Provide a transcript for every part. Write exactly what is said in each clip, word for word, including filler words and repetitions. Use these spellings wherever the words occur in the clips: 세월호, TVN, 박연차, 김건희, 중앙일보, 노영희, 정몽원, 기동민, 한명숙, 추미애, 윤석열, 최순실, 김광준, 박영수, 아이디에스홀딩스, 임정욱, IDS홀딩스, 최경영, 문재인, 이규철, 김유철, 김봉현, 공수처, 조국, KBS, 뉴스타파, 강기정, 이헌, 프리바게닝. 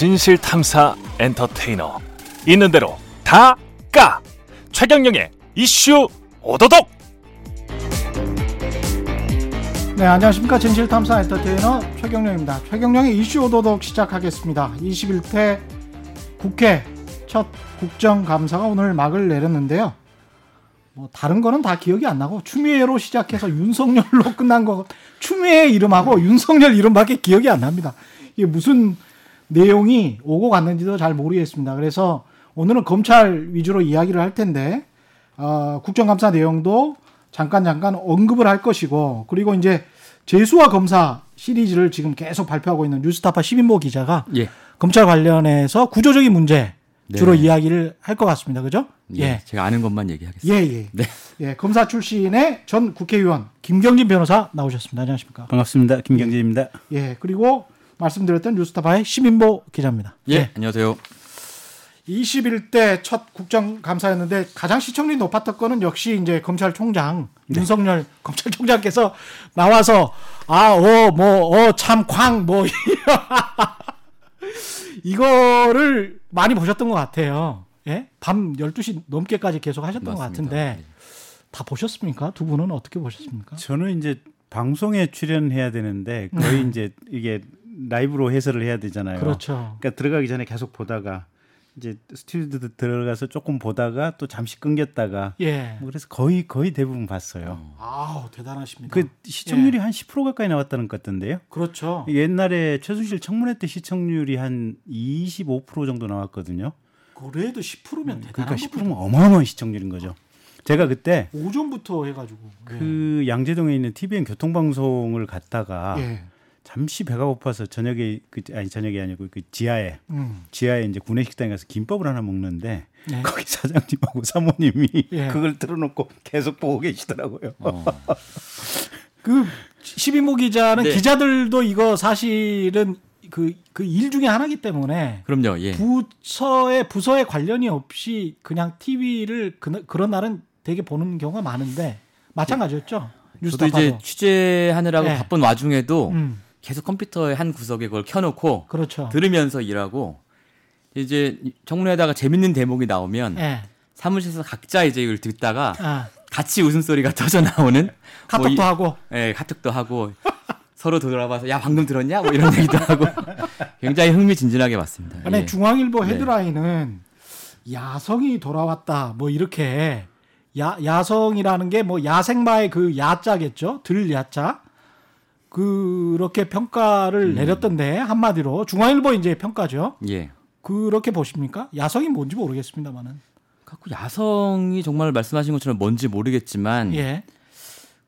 진실탐사 엔터테이너 있는 대로 다 까! 최경영의 이슈 오도독! 네, 안녕하십니까. 진실탐사 엔터테이너 최경영입니다. 최경영의 이슈 오도독 시작하겠습니다. 이십일 대 국회 첫 국정감사가 오늘 막을 내렸는데요. 뭐 다른 거는 다 기억이 안 나고 추미애로 시작해서 윤석열로 끝난 거, 추미애 이름하고 윤석열 이름밖에 기억이 안 납니다. 이게 무슨 내용이 오고 갔는지도 잘 모르겠습니다. 그래서 오늘은 검찰 위주로 이야기를 할 텐데 어, 국정감사 내용도 잠깐 잠깐 언급을 할 것이고, 그리고 이제 재수와 검사 시리즈를 지금 계속 발표하고 있는 뉴스타파 시민보 기자가 예. 검찰 관련해서 구조적인 문제 네. 주로 이야기를 할 것 같습니다. 그죠? 예, 예. 제가 아는 것만 얘기하겠습니다. 예, 예. 네. 예, 검사 출신의 전 국회의원 김경진 변호사 나오셨습니다. 안녕하십니까? 반갑습니다. 김경진입니다. 예, 그리고 말씀드렸던 뉴스타파의 시민보 기자입니다. 예, 예. 안녕하세요. 이십일 대 첫 국정감사였는데 가장 시청률이 높았던 거는 역시 이제 검찰총장 네. 윤석열 검찰총장께서 나와서 아, 어, 뭐, 어, 참, 광, 뭐 이거를 많이 보셨던 것 같아요. 예? 밤 열두 시 넘게까지 계속 하셨던 맞습니다. 것 같은데 네. 다 보셨습니까? 두 분은 어떻게 보셨습니까? 저는 이제 방송에 출연해야 되는데 거의 이제 이게 라이브로 해설을 해야 되잖아요. 그렇죠. 그러니까 들어가기 전에 계속 보다가 이제 스튜디오도 들어가서 조금 보다가 또 잠시 끊겼다가 예. 뭐 그래서 거의 거의 대부분 봤어요. 아, 대단하십니다. 그 시청률이 예. 한 십 퍼센트 가까이 나왔다는 것 같던데요. 그렇죠. 옛날에 최순실 청문회 때 시청률이 한 이십오 퍼센트 정도 나왔거든요. 그래도 십 퍼센트면 대단한 거죠. 그러니까 십 퍼센트면 어마어마한 시청률인 거죠. 제가 그때 오전부터 해가지고 그 예. 양재동에 있는 티비엔 교통방송을 갔다가 예. 잠시 배가 고파서 저녁에 그, 아니 저녁이 아니고 그 지하에 음. 지하에 이제 구내식당에 가서 김밥을 하나 먹는데 네. 거기 사장님하고 사모님이 예. 그걸 틀어놓고 계속 보고 계시더라고요. 어. 그 시민보 기자는 네. 기자들도 이거 사실은 그, 그 일 중에 하나이기 때문에 그럼요. 예. 부서에 부서에 관련이 없이 그냥 티비를 그, 그런 날은 되게 보는 경우가 많은데 마찬가지였죠. 예. 저도 이제 취재하느라고 예. 바쁜 와중에도. 음. 계속 컴퓨터의 한 구석에 그걸 켜놓고 그렇죠. 들으면서 일하고 이제 청문회에다가 재밌는 대목이 나오면 네. 사무실에서 각자 이제 이걸 듣다가 아. 같이 웃음소리가 터져 나오는 카톡도 뭐 이, 하고 네, 카톡도 하고 서로 돌아봐서 야 방금 들었냐 뭐 이런 얘기도 하고 굉장히 흥미진진하게 봤습니다. 아니 예. 중앙일보 헤드라인은 네. 야성이 돌아왔다 뭐 이렇게 야 야성이라는 게 뭐 야생마의 그 야자겠죠 들 야자. 그렇게 평가를 음. 내렸던데 한마디로 중앙일보 이제 평가죠. 예. 그렇게 보십니까? 야성이 뭔지 모르겠습니다만은. 야성이 정말 말씀하신 것처럼 뭔지 모르겠지만 예.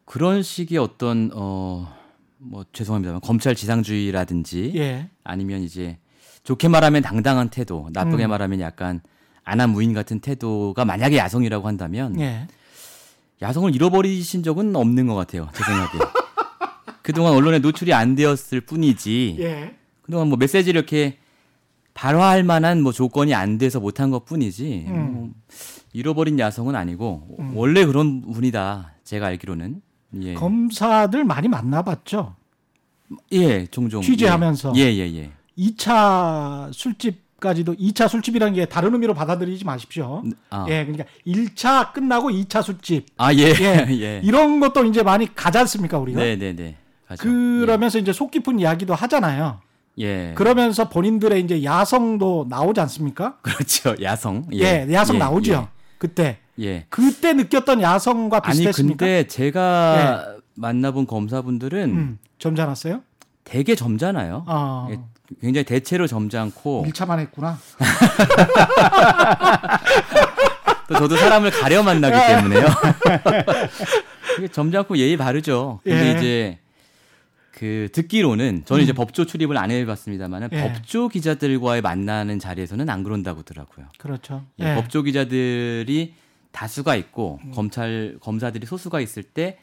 그런 식의 어떤 어, 뭐 죄송합니다만 검찰 지상주의라든지 예. 아니면 이제 좋게 말하면 당당한 태도, 나쁘게 음. 말하면 약간 안한무인 같은 태도가 만약에 야성이라고 한다면 예. 야성을 잃어버리신 적은 없는 것 같아요. 제 생각에. 그동안 언론에 노출이 안 되었을 뿐이지 예. 그동안 뭐 메시지를 이렇게 발화할 만한 뭐 조건이 안 돼서 못한 것 뿐이지 음. 뭐 잃어버린 야성은 아니고 음. 원래 그런 분이다 제가 알기로는 예. 검사들 많이 만나봤죠? 예, 종종 취재하면서 예, 예, 예. 이 차 술집까지도 이 차 술집이라는 게 다른 의미로 받아들이지 마십시오. 아. 예, 그러니까 일 차 끝나고 이 차 술집 아, 예. 예. 예. 이런 것도 이제 많이 가지 않습니까 우리가? 네, 네, 네. 그러면서 예. 이제 속 깊은 이야기도 하잖아요. 예. 그러면서 본인들의 이제 야성도 나오지 않습니까? 그렇죠. 야성. 예. 예 야성 예. 나오죠. 예. 그때. 예. 그때 느꼈던 야성과 비슷했습니까? 아니 근데 제가 예. 만나본 검사분들은 음, 점잖았어요? 되게 점잖아요. 어. 예, 굉장히 대체로 점잖고. 밀차만 했구나. 또 저도 사람을 가려 만나기 때문에요. 점잖고 예의 바르죠. 근데 예. 이제. 그 듣기로는 저는 음. 이제 법조 출입을 안 해봤습니다만은 예. 법조 기자들과의 만나는 자리에서는 안 그런다고더라고요. 그렇죠. 예. 예. 법조 기자들이 다수가 있고 음. 검찰 검사들이 소수가 있을 때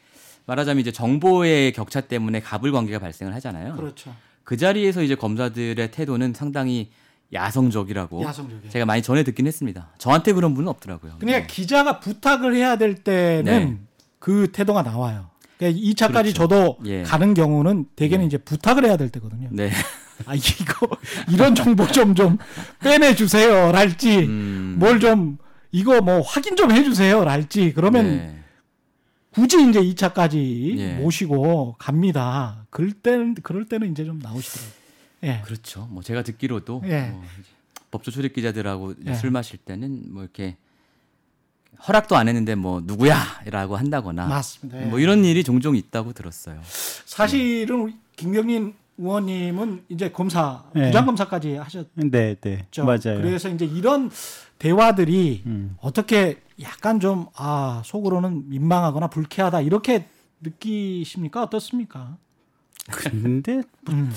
말하자면 이제 정보의 격차 때문에 갑을 관계가 발생을 하잖아요. 그렇죠. 그 자리에서 이제 검사들의 태도는 상당히 야성적이라고 야성적이에요. 제가 많이 전해 듣긴 했습니다. 저한테 그런 분은 없더라고요. 그러니까 네. 기자가 부탁을 해야 될 때는 네. 그 태도가 나와요. 이 차까지 그렇죠. 저도 예. 가는 경우는 대개는 예. 이제 부탁을 해야 될 때거든요. 네. 아 이거 이런 정보 좀 좀 빼내 주세요. 랄지 음. 뭘 좀 이거 뭐 확인 좀 해주세요. 랄지 그러면 네. 굳이 이제 이 차까지 예. 모시고 갑니다. 그럴 때는 그럴 때는 이제 좀 나오시더라고요. 예. 그렇죠. 뭐 제가 듣기로도 예. 뭐 법조 출입 기자들하고 예. 술 마실 때는 뭐 이렇게. 허락도 안 했는데 뭐 누구야라고 한다거나 맞습니다. 예. 뭐 이런 일이 종종 있다고 들었어요. 사실은 네. 김경민 의원님은 이제 검사 네. 부장 검사까지 하셨죠. 네, 네, 맞아요. 그래서 이제 이런 대화들이 음. 어떻게 약간 좀 아 속으로는 민망하거나 불쾌하다 이렇게 느끼십니까? 어떻습니까? 근데 음.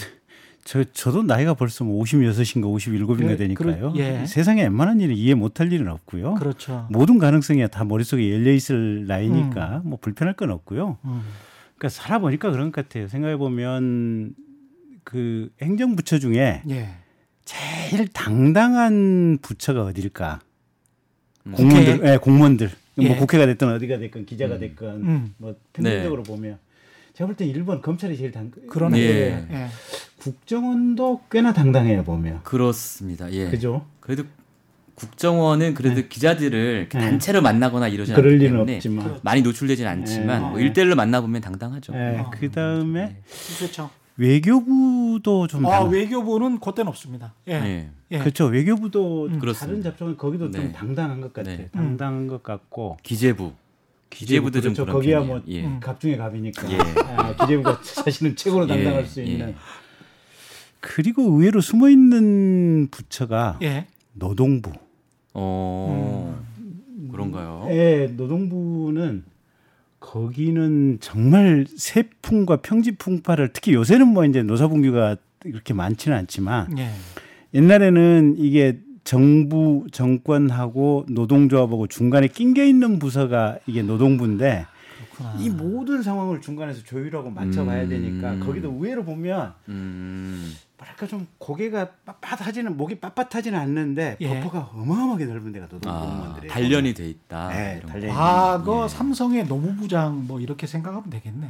저, 저도 나이가 벌써 뭐 오십육인가 오십칠인가 예, 되니까요. 그러, 예. 세상에 웬만한 일을 이해 못할 일은 없고요. 그렇죠. 모든 가능성이 다 머릿속에 열려있을 나이니까 음. 뭐 불편할 건 없고요. 음. 그러니까 살아보니까 그런 것 같아요. 생각해보면 그 행정부처 중에 예. 제일 당당한 부처가 어딜까? 음. 공무원들. 네, 공무원들. 예. 뭐 국회가 됐든 어디가 됐든 기자가 음. 됐든 음. 뭐 평균적으로 네. 보면. 제가 볼 때 일본 검찰이 제일 당 그런 예. 예. 국정원도 꽤나 당당해요 보면. 그렇습니다. 예. 그죠? 그래도 국정원은 그래도 예. 기자들을 예. 단체로 만나거나 이러지 않기 때문에 없지만. 많이 노출되진 않지만 예. 뭐 일대일로 만나 보면 당당하죠. 예. 어. 그 다음에 그렇죠. 외교부도 좀. 아 당... 외교부는 그때는 없습니다. 예. 예. 예. 그렇죠. 외교부도 음. 다른 잡종은 거기도 네. 좀 당당한 것 같아요. 네. 당당한 음. 것 같고. 기재부. 기재부도 그렇죠. 좀 그런 거기야 뭐 예. 갑 중에 갑이니까 예. 아, 기재부가 사실은 최고로 담당할 예. 수 있는 예. 그리고 의외로 숨어 있는 부처가 예. 노동부. 어 음. 그런가요? 예, 노동부는 거기는 정말 세풍과 평지풍파를 특히 요새는 뭐 이제 노사분규가 이렇게 많지는 않지만 예. 옛날에는 이게 정부, 정권하고 노동조합하고 중간에 낑겨 있는 부서가 이게 노동부인데 그렇구나. 이 모든 상황을 중간에서 조율하고 맞춰봐야 음. 되니까 거기도 의외로 보면 음. 뭐랄까 좀 고개가 빳빳하지는 목이 빳빳하지는 않는데 예. 버퍼가 어마어마하게 넓은 데가 노동부원들이 아, 단련이 돼 있다. 네, 단련이 과거 예. 삼성의 노무부장 뭐 이렇게 생각하면 되겠네.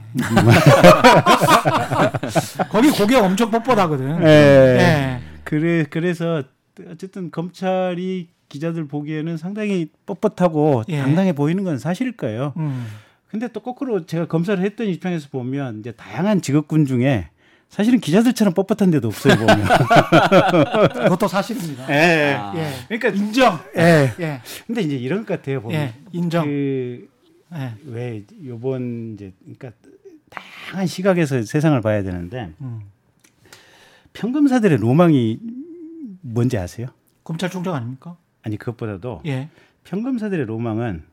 거기 고개 엄청 뻣뻣하거든. 예. 예. 그래 그래서. 어쨌든 검찰이 기자들 보기에는 상당히 뻣뻣하고 예. 당당해 보이는 건 사실일 거예요. 음. 근데 또 거꾸로 제가 검사를 했던 입장에서 보면 이제 다양한 직업군 중에 사실은 기자들처럼 뻣뻣한 데도 없어요 보면. 그것도 사실입니다. 예. 아. 예. 그러니까 인정. 예. 예. 근데 이제 이런 것 같아요 보면. 예. 인정. 그 예. 왜 요번 이제 그러니까 다양한 시각에서 세상을 봐야 되는데 음. 평검사들의 로망이 뭔지 아세요? 검찰총장 아닙니까? 아니 그것보다도 예. 평검사들의 로망은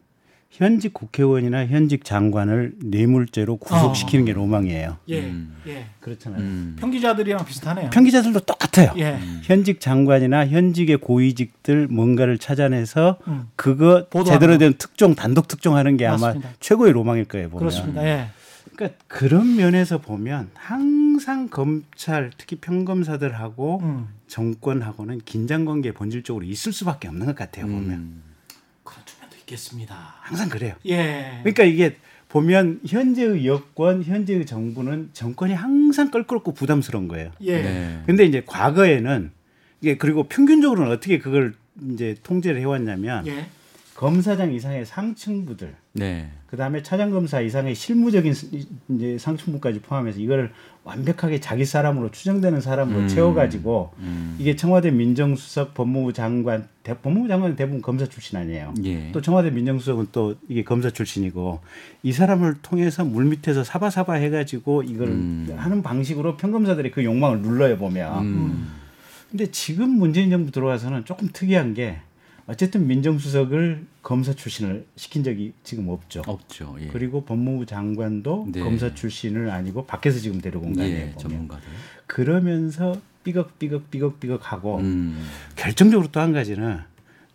현직 국회의원이나 현직 장관을 뇌물죄로 구속시키는 어. 게 로망이에요. 예, 음. 예, 그렇잖아요. 음. 평기자들이랑 비슷하네요. 평기자들도 똑같아요. 예. 음. 현직 장관이나 현직의 고위직들 뭔가를 찾아내서 음. 그거 제대로 된 특종, 단독 특종하는 게 맞습니다. 아마 최고의 로망일 거예요. 보면. 그렇습니다. 예. 그러니까 그런 면에서 보면 항상 검찰, 특히 평검사들하고 음. 정권하고는 긴장관계 본질적으로 있을 수밖에 없는 것 같아요. 음. 보면 그런 측면도 있겠습니다. 항상 그래요. 예. 그러니까 이게 보면 현재의 여권, 현재의 정부는 정권이 항상 껄끄럽고 부담스러운 거예요. 예. 그런데 네. 이제 과거에는 이게 그리고 평균적으로는 어떻게 그걸 이제 통제를 해왔냐면. 예. 검사장 이상의 상층부들, 네. 그 다음에 차장검사 이상의 실무적인 이제 상층부까지 포함해서 이거를 완벽하게 자기 사람으로 추정되는 사람으로 음. 채워가지고 음. 이게 청와대 민정수석, 법무부 장관, 대, 법무부 장관은 대부분 검사 출신 아니에요. 예. 또 청와대 민정수석은 또 이게 검사 출신이고 이 사람을 통해서 물밑에서 사바사바 해가지고 이걸 음. 하는 방식으로 평검사들이 그 욕망을 눌러요 보면. 음. 근데 지금 문재인 정부 들어와서는 조금 특이한 게. 어쨌든 민정수석을 검사 출신을 시킨 적이 지금 없죠. 없죠. 예. 그리고 법무부 장관도 네. 검사 출신을 아니고 밖에서 지금 데려고 온 거 아니에요. 예, 전문가들. 그러면서 삐걱삐걱 삐걱삐걱하고 음. 결정적으로 또 한 가지는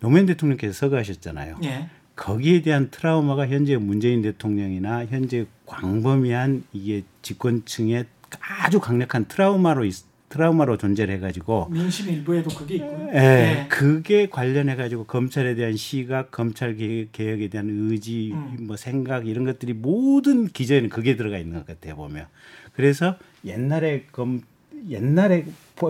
노무현 대통령께서 서거하셨잖아요. 예. 거기에 대한 트라우마가 현재 문재인 대통령이나 현재 광범위한 이게 집권층의 아주 강력한 트라우마로 있. 트라우마로 존재를 해가지고 민심 일부에도 그게 있고요. 예, 네. 그게 관련해가지고 검찰에 대한 시각, 검찰 개혁에 대한 의지, 음. 뭐 생각 이런 것들이 모든 기저에는 그게 들어가 있는 것 같아요 보면. 그래서 옛날에 검 옛날에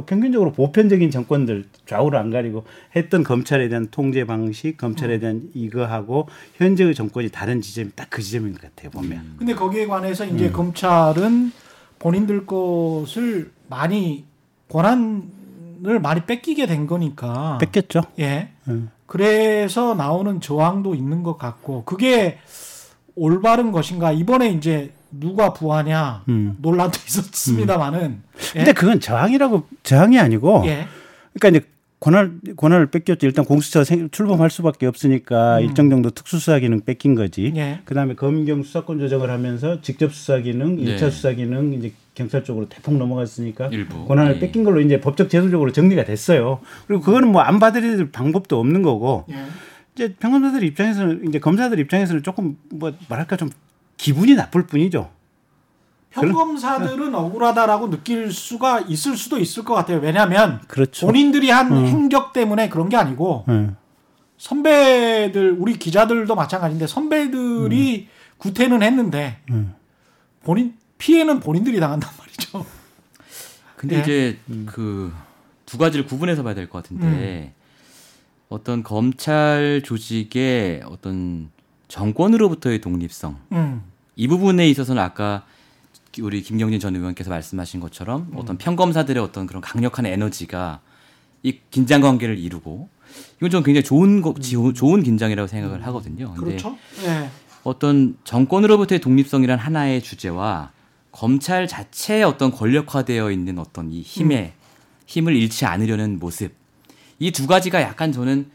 평균적으로 보편적인 정권들 좌우를 안 가리고 했던 검찰에 대한 통제 방식, 검찰에 대한 이거하고 현재의 정권이 다른 지점이 딱 그 지점인 것 같아요, 보면. 근데 거기에 관해서 이제 음. 검찰은 본인들 것을 많이 권한을 많이 뺏기게 된 거니까. 뺏겼죠. 예. 음. 그래서 나오는 저항도 있는 것 같고, 그게 올바른 것인가? 이번에 이제 누가 부하냐 음. 논란도 있었습니다만은. 음. 예? 근데 그건 저항이라고 저항이 아니고, 예. 그러니까 이제 권한 권한을 뺏겼죠. 일단 공수처 생, 출범할 수밖에 없으니까 음. 일정 정도 특수수사 기능 뺏긴 거지. 예. 그다음에 검경 수사권 조정을 하면서 직접 수사 기능, 일 차 예. 수사 기능 이제 경찰 쪽으로 대폭 넘어갔으니까 일부. 권한을 예. 뺏긴 걸로 이제 법적 제도적으로 정리가 됐어요. 그리고 그거는 뭐 안 받아들일 방법도 없는 거고. 예. 이제 평검사들 입장에서는 이제 검사들 입장에서는 조금 뭐 말할까 좀 기분이 나쁠 뿐이죠. 평검사들은 그런, 억울하다라고 느낄 수가 있을 수도 있을 것 같아요. 왜냐하면 그렇죠. 본인들이 한 음. 행적 때문에 그런 게 아니고 음. 선배들, 우리 기자들도 마찬가지인데 선배들이 음. 구태는 했는데 음. 본인 피해는 본인들이 당한단 말이죠. 근데 네. 이제 음. 그 두 가지를 구분해서 봐야 될 것 같은데 음. 어떤 검찰 조직의 어떤 정권으로부터의 독립성 음. 이 부분에 있어서는 아까 우리 김경진 전 의원께서 말씀하신 것처럼 음. 어떤 평검사들의 어떤 그런 강력한 에너지가 이 긴장 관계를 이루고 이건 좀 굉장히 좋은 거, 음. 좋은 긴장이라고 생각을 하거든요. 그렇죠. 네. 어떤 정권으로부터의 독립성이란 하나의 주제와 검찰 자체의 어떤 권력화되어 있는 어떤 이 힘의 음. 힘을 잃지 않으려는 모습, 이 두 가지가 약간 저는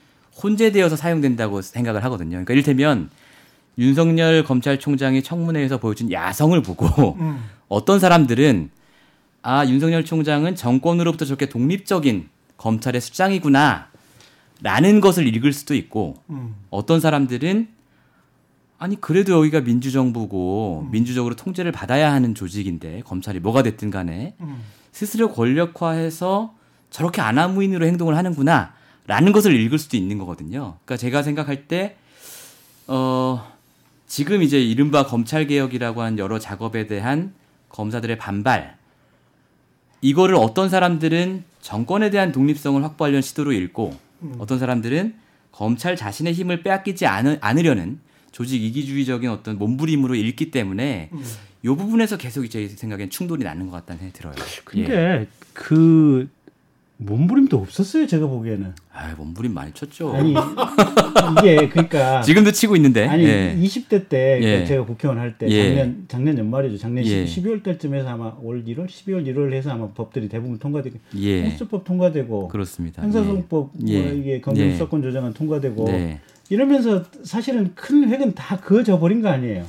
혼재되어서 사용된다고 생각을 하거든요. 그러니까 이를테면 윤석열 검찰총장이 청문회에서 보여준 야성을 보고 음. 어떤 사람들은 아, 윤석열 총장은 정권으로부터 저렇게 독립적인 검찰의 수장이구나 라는 것을 읽을 수도 있고 음. 어떤 사람들은 아니 그래도 여기가 민주정부고 음. 민주적으로 통제를 받아야 하는 조직인데 검찰이 뭐가 됐든 간에 음. 스스로 권력화해서 저렇게 아나무인으로 행동을 하는구나 라는 것을 읽을 수도 있는 거거든요. 그러니까 제가 생각할 때 어, 지금 이제 이른바 검찰개혁이라고 하는 여러 작업에 대한 검사들의 반발, 이거를 어떤 사람들은 정권에 대한 독립성을 확보하려는 시도로 읽고 음. 어떤 사람들은 검찰 자신의 힘을 빼앗기지 않으, 않으려는 조직 이기주의적인 어떤 몸부림으로 읽기 때문에 음. 이 부분에서 계속 제 생각엔 충돌이 나는 것 같다는 생각이 들어요. 근데 예. 그... 몸부림도 없었어요, 제가 보기에는. 아, 몸부림 많이 쳤죠. 아니, 이게 그러니까 지금도 치고 있는데. 아니, 예. 이십 대 때 예. 제가 국회의원 할 때 예. 작년 작년 연말이죠. 작년 예. 십이월 달쯤에서 아마 올 일월, 십이월 일월 해서 아마 법들이 대부분 통과되고 예. 공수처법 통과되고 그렇습니다. 형사소송법 예. 뭐 이게 검경 수사권 예. 조정안 통과되고 네. 이러면서 사실은 큰 획은 다 그어져 버린 거 아니에요.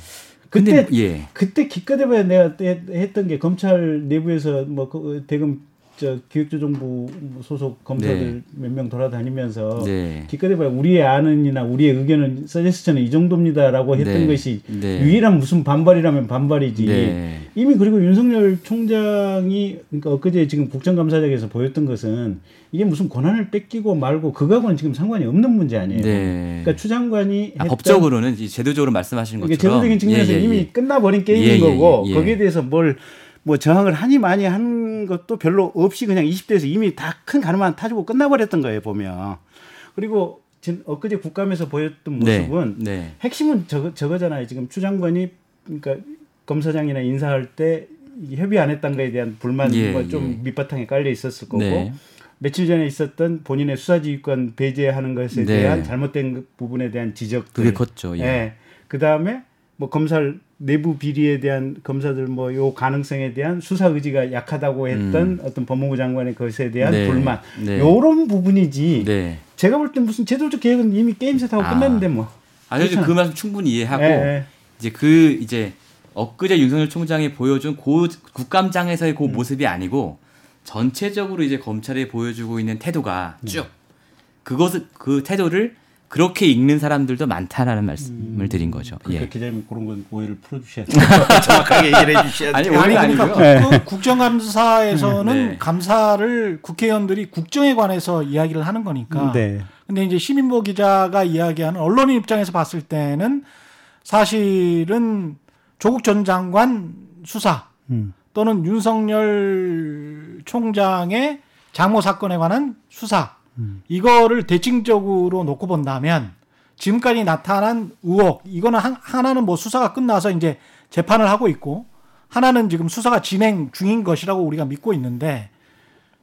그때 근데, 예. 그때 기껏해봐야 내가 했던 게 검찰 내부에서 뭐 대금 저 기획조정부 소속 검사들 네. 몇 명 돌아다니면서 네. 기껏해봐야 우리의 안언이나 우리의 의견은 서제스천은 이 정도입니다라고 했던 네. 것이 네. 유일한 무슨 반발이라면 반발이지. 네. 이미 그리고 윤석열 총장이 그러니까 엊그제 지금 국정감사장에서 보였던 것은 이게 무슨 권한을 뺏기고 말고 그거하고는 지금 상관이 없는 문제 아니에요. 네. 그러니까 추 장관이 아, 법적으로는 제도적으로 말씀하신 것처럼 제도적인 측면에서 예, 예, 예. 이미 끝나버린 게임인 예, 예, 거고 예, 예. 거기에 대해서 뭘 뭐 저항을 하니 많이 한 것도 별로 없이 그냥 이십 대에서 이미 다 큰 가늠만 타주고 끝나버렸던 거예요, 보면. 그리고 지금 엊그제 국감에서 보였던 모습은 네, 네. 핵심은 저거, 저거잖아요. 지금 추 장관이 그러니까 검사장이나 인사할 때 협의 안 했던 거에 대한 불만이 예, 좀 예. 밑바탕에 깔려 있었을 거고 네. 며칠 전에 있었던 본인의 수사지휘권 배제하는 것에 네. 대한 잘못된 부분에 대한 지적들. 그게 컸죠. 예. 예. 그다음에 뭐 검사를 내부 비리에 대한 검사들 뭐 요 가능성에 대한 수사 의지가 약하다고 했던 음. 어떤 법무부 장관의 것에 대한 네. 불만 네. 요런 부분이지 네. 제가 볼 땐 무슨 제도적 계획은 이미 게임셋하고 아. 끝났는데 뭐 아니 그 말씀 충분히 이해하고 네. 이제 그 이제 엊그제 윤석열 총장이 보여준 고 국감장에서의 그 음. 모습이 아니고 전체적으로 이제 검찰이 보여주고 있는 태도가 쭉 음. 그것을 그 태도를 그렇게 읽는 사람들도 많다라는 말씀을 음, 드린 거죠. 그러니까 예. 기자님 그런 건 오해를 풀어주셔야 돼요. 정확하게 얘기를 해주셔야 돼요. 아니, 오해는 아니고요. 그러니까 네. 그 국정감사에서는 네. 감사를 국회의원들이 국정에 관해서 이야기를 하는 거니까. 네. 근데 이제 시민보 기자가 이야기하는 언론인 입장에서 봤을 때는 사실은 조국 전 장관 수사 음. 또는 윤석열 총장의 장모 사건에 관한 수사 음. 이거를 대칭적으로 놓고 본다면 지금까지 나타난 의혹 이거는 한, 하나는 뭐 수사가 끝나서 이제 재판을 하고 있고 하나는 지금 수사가 진행 중인 것이라고 우리가 믿고 있는데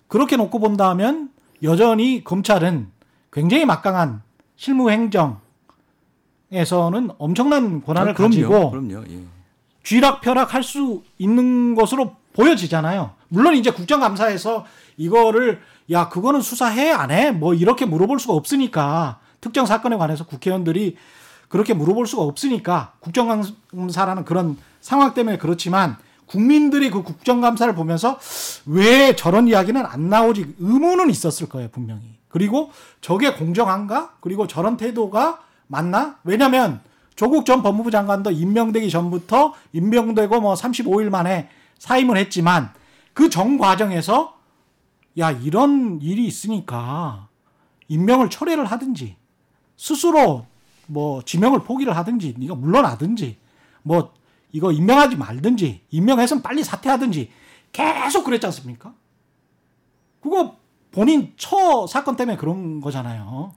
그렇게 놓고 본다면 여전히 검찰은 굉장히 막강한 실무 행정에서는 엄청난 권한을 아, 그럼요, 가지고 그럼요, 예. 쥐락펴락할 수 있는 것으로 보여지잖아요. 물론 이제 국정감사에서 이거를 야 그거는 수사해 안 해? 뭐 이렇게 물어볼 수가 없으니까 특정 사건에 관해서 국회의원들이 그렇게 물어볼 수가 없으니까 국정감사라는 그런 상황 때문에 그렇지만 국민들이 그 국정감사를 보면서 왜 저런 이야기는 안 나오지 의문은 있었을 거예요 분명히. 그리고 저게 공정한가? 그리고 저런 태도가 맞나? 왜냐하면 조국 전 법무부 장관도 임명되기 전부터 임명되고 뭐 삼십오 일 만에 사임을 했지만 그 전 과정에서 야 이런 일이 있으니까 임명을 철회를 하든지 스스로 뭐 지명을 포기를 하든지 네가 물러나든지 뭐 이거 임명하지 말든지 임명해서는 빨리 사퇴하든지 계속 그랬지 않습니까? 그거 본인 처 사건 때문에 그런 거잖아요.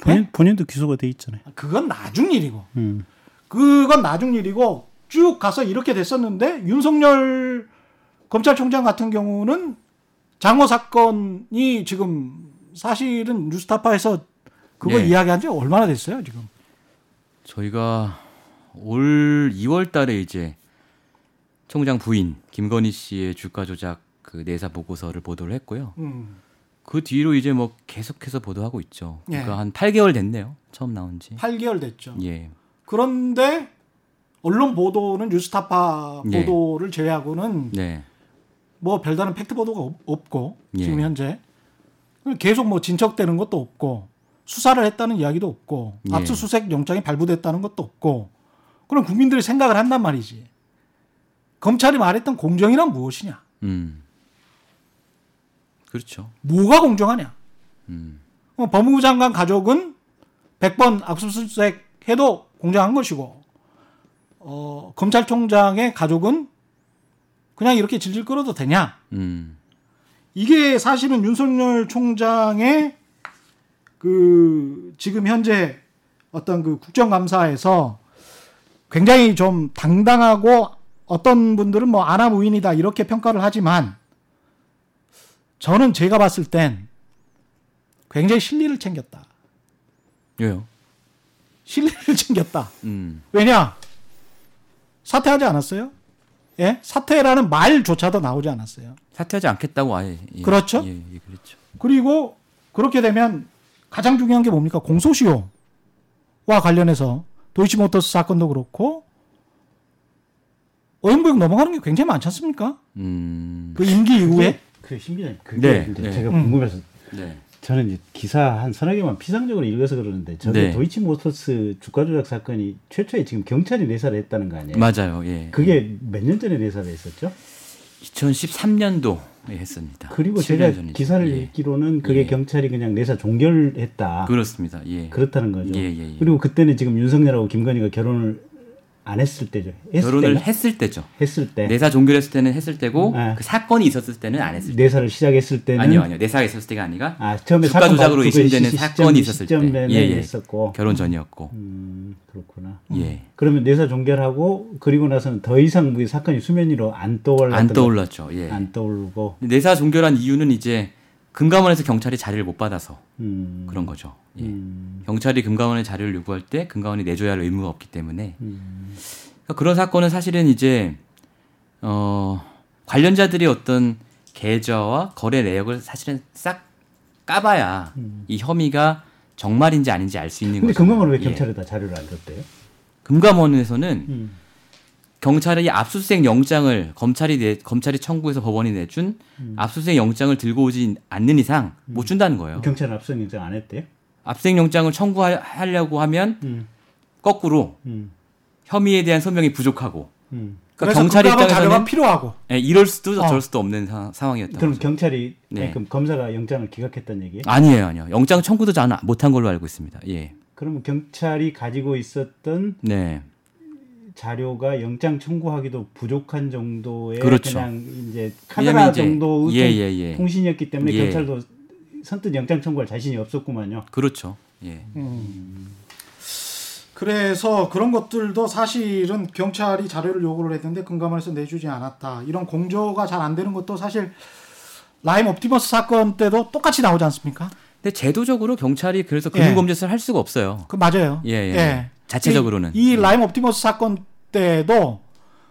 본인, 네? 본인도 기소가 돼 있잖아요. 그건 나중 일이고 음. 그건 나중 일이고 쭉 가서 이렇게 됐었는데 윤석열 검찰총장 같은 경우는 장모 사건이 지금 사실은 뉴스타파에서 그거 네. 이야기한 지 얼마나 됐어요 지금? 저희가 올 이월 달에 이제 총장 부인 김건희 씨의 주가 조작 그 내사 보고서를 보도를 했고요. 음. 그 뒤로 이제 뭐 계속해서 보도하고 있죠. 그러니까 예. 한 팔 개월 됐네요. 처음 나온 지. 팔 개월 됐죠. 예. 그런데 언론 보도는 뉴스타파 보도를 예. 제외하고는 예. 뭐 별다른 팩트 보도가 없고 예. 지금 현재 계속 뭐 진척되는 것도 없고 수사를 했다는 이야기도 없고 예. 압수수색 영장이 발부됐다는 것도 없고 그럼 국민들이 생각을 한단 말이지. 검찰이 말했던 공정이란 무엇이냐? 음. 그렇죠. 뭐가 공정하냐? 음. 법무부 장관 가족은 백 번 압수수색 해도 공정한 것이고 어, 검찰총장의 가족은 그냥 이렇게 질질 끌어도 되냐? 음. 이게 사실은 윤석열 총장의 그 지금 현재 어떤 그 국정감사에서 굉장히 좀 당당하고 어떤 분들은 뭐 안하무인이다 이렇게 평가를 하지만 저는 제가 봤을 땐 굉장히 실리를 챙겼다. 왜요? 실리를 챙겼다. 음. 왜냐? 사퇴하지 않았어요? 예? 사퇴라는 말조차도 나오지 않았어요. 사퇴하지 않겠다고 아예. 예. 그렇죠? 예, 예, 그렇죠. 그리고 그렇게 되면 가장 중요한 게 뭡니까? 공소시효와 관련해서 도이치모터스 사건도 그렇고 어영부영 넘어가는 게 굉장히 많지 않습니까? 음. 그 임기 이후에. 그 신기한 그게 네, 네. 제가 궁금해서 네. 저는 이제 기사 한 서너 개만 피상적으로 읽어서 그러는데 저게 네. 도이치모터스 주가 조작 사건이 최초에 지금 경찰이 내사를 했다는 거 아니에요? 맞아요. 예. 그게 몇 년 전에 내사를 했었죠? 이천십삼 년도 했습니다. 그리고 제가 전이죠. 기사를 예. 읽기로는 그게 예. 경찰이 그냥 내사 종결했다. 그렇습니다. 예. 그렇다는 거죠. 예, 예, 예. 그리고 그때는 지금 윤석열하고 김건희가 결혼을 안 했을 때죠. 했을 결혼을 때가? 했을 때죠. 했을 때. 내사 종결했을 때는 했을 때고 아. 그 사건이 있었을 때는 안 했을 때. 내사를 시작했을 때는 아니요, 아니요. 내사가 있었을 때가 아니라 아, 처음에 주가 조작으로 의심되는 시점, 사건이 있었을 때. 예, 예. 했었고. 결혼 전이었고. 음, 그렇구나. 예. 그러면 내사 종결하고 그리고 나서는 더 이상 그 사건이 수면 위로 안 떠올랐던 안 떠올랐죠. 예. 안 떠오르고. 내사 종결한 이유는 이제 금감원에서 경찰이 자리를 못 받아서 음. 그런 거죠. 예. 음. 경찰이 금감원의 자리를 요구할 때 금감원이 내줘야 할 의무가 없기 때문에 음. 그러니까 그런 사건은 사실은 이제 어, 관련자들이 어떤 계좌와 거래 내역을 사실은 싹 까봐야 음. 이 혐의가 정말인지 아닌지 알 수 있는 거죠. 근데 금감원은 왜 경찰에다 예. 자료를 안 줬대요? 금감원에서는 음. 경찰이 압수수색 영장을 검찰이 내, 검찰이 청구해서 법원이 내준 음. 압수수색 영장을 들고 오지 않는 이상 음. 못 준다는 거예요. 경찰은 압수수색 영장 안 했대요? 압수수색 영장을 청구하려고 하면 음. 거꾸로 음. 혐의에 대한 소명이 부족하고 음. 그러니까 경찰 입장에서는 필요하고 네, 이럴 수도 어. 저럴 수도 없는 사, 상황이었다. 그럼 거죠. 경찰이 네. 그럼 검사가 영장을 기각했다는 얘기예요? 아니에요, 아니요. 영장 청구도 잘 못한 걸로 알고 있습니다. 예. 그러면 경찰이 가지고 있었던 네. 자료가 영장 청구하기도 부족한 정도의 그렇죠. 그냥 이제 카메라 이제, 정도의 예, 예, 예. 통신이었기 때문에 예. 경찰도 선뜻 영장 청구할 자신이 없었구만요. 그렇죠. 예. 음. 그래서 그런 것들도 사실은 경찰이 자료를 요구를 했는데 금감원에서 내주지 않았다. 이런 공조가 잘 안 되는 것도 사실 라임옵티머스 사건 때도 똑같이 나오지 않습니까? 근데 제도적으로 경찰이 그래서 금융범죄 수사를 예. 할 수가 없어요. 그 맞아요. 예, 예. 예. 자체적으로는. 이, 이 라임옵티머스 사건 때도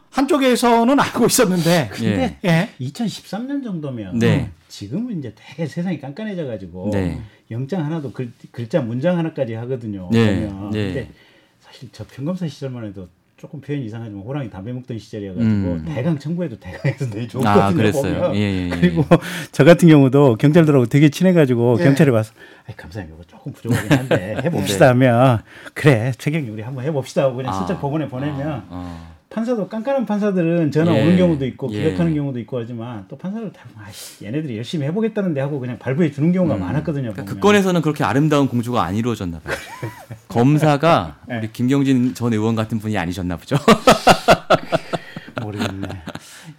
한쪽에서는 알고 있었는데. 근데 예. 이천십삼 년 정도면 네. 지금은 이제 되게 세상이 깐깐해져가지고 네. 영장 하나도 글, 글자 문장 하나까지 하거든요. 네. 그러면. 네. 근데 사실 저 평검사 시절만 해도 조금 표현 이상하지만 호랑이 담배 먹던 시절이어가지고 음. 대강 청구해도 대강에서 내일 좋거든요. 아, 그랬어요. 예, 예, 그리고 예. 저 같은 경우도 경찰들하고 되게 친해가지고 예. 경찰에 와서 아이, 감사합니다. 이거 조금 부족하긴 한데 해봅시다 하면 그래 최경영 우리 한번 해봅시다 하고 그냥 실제 아, 법원에 보내면 아, 아. 판사도 깐깐한 판사들은 전화 예, 오는 경우도 있고 예. 기각하는 경우도 있고 하지만 또 판사들 다 아이씨, 얘네들이 열심히 해보겠다는데 하고 그냥 발부해 주는 경우가 음. 많았거든요. 그러니까 그 건에서는 그렇게 아름다운 공조가 안 이루어졌나 봐요. 검사가 네. 우리 김경진 전 의원 같은 분이 아니셨나 보죠. 모르겠네.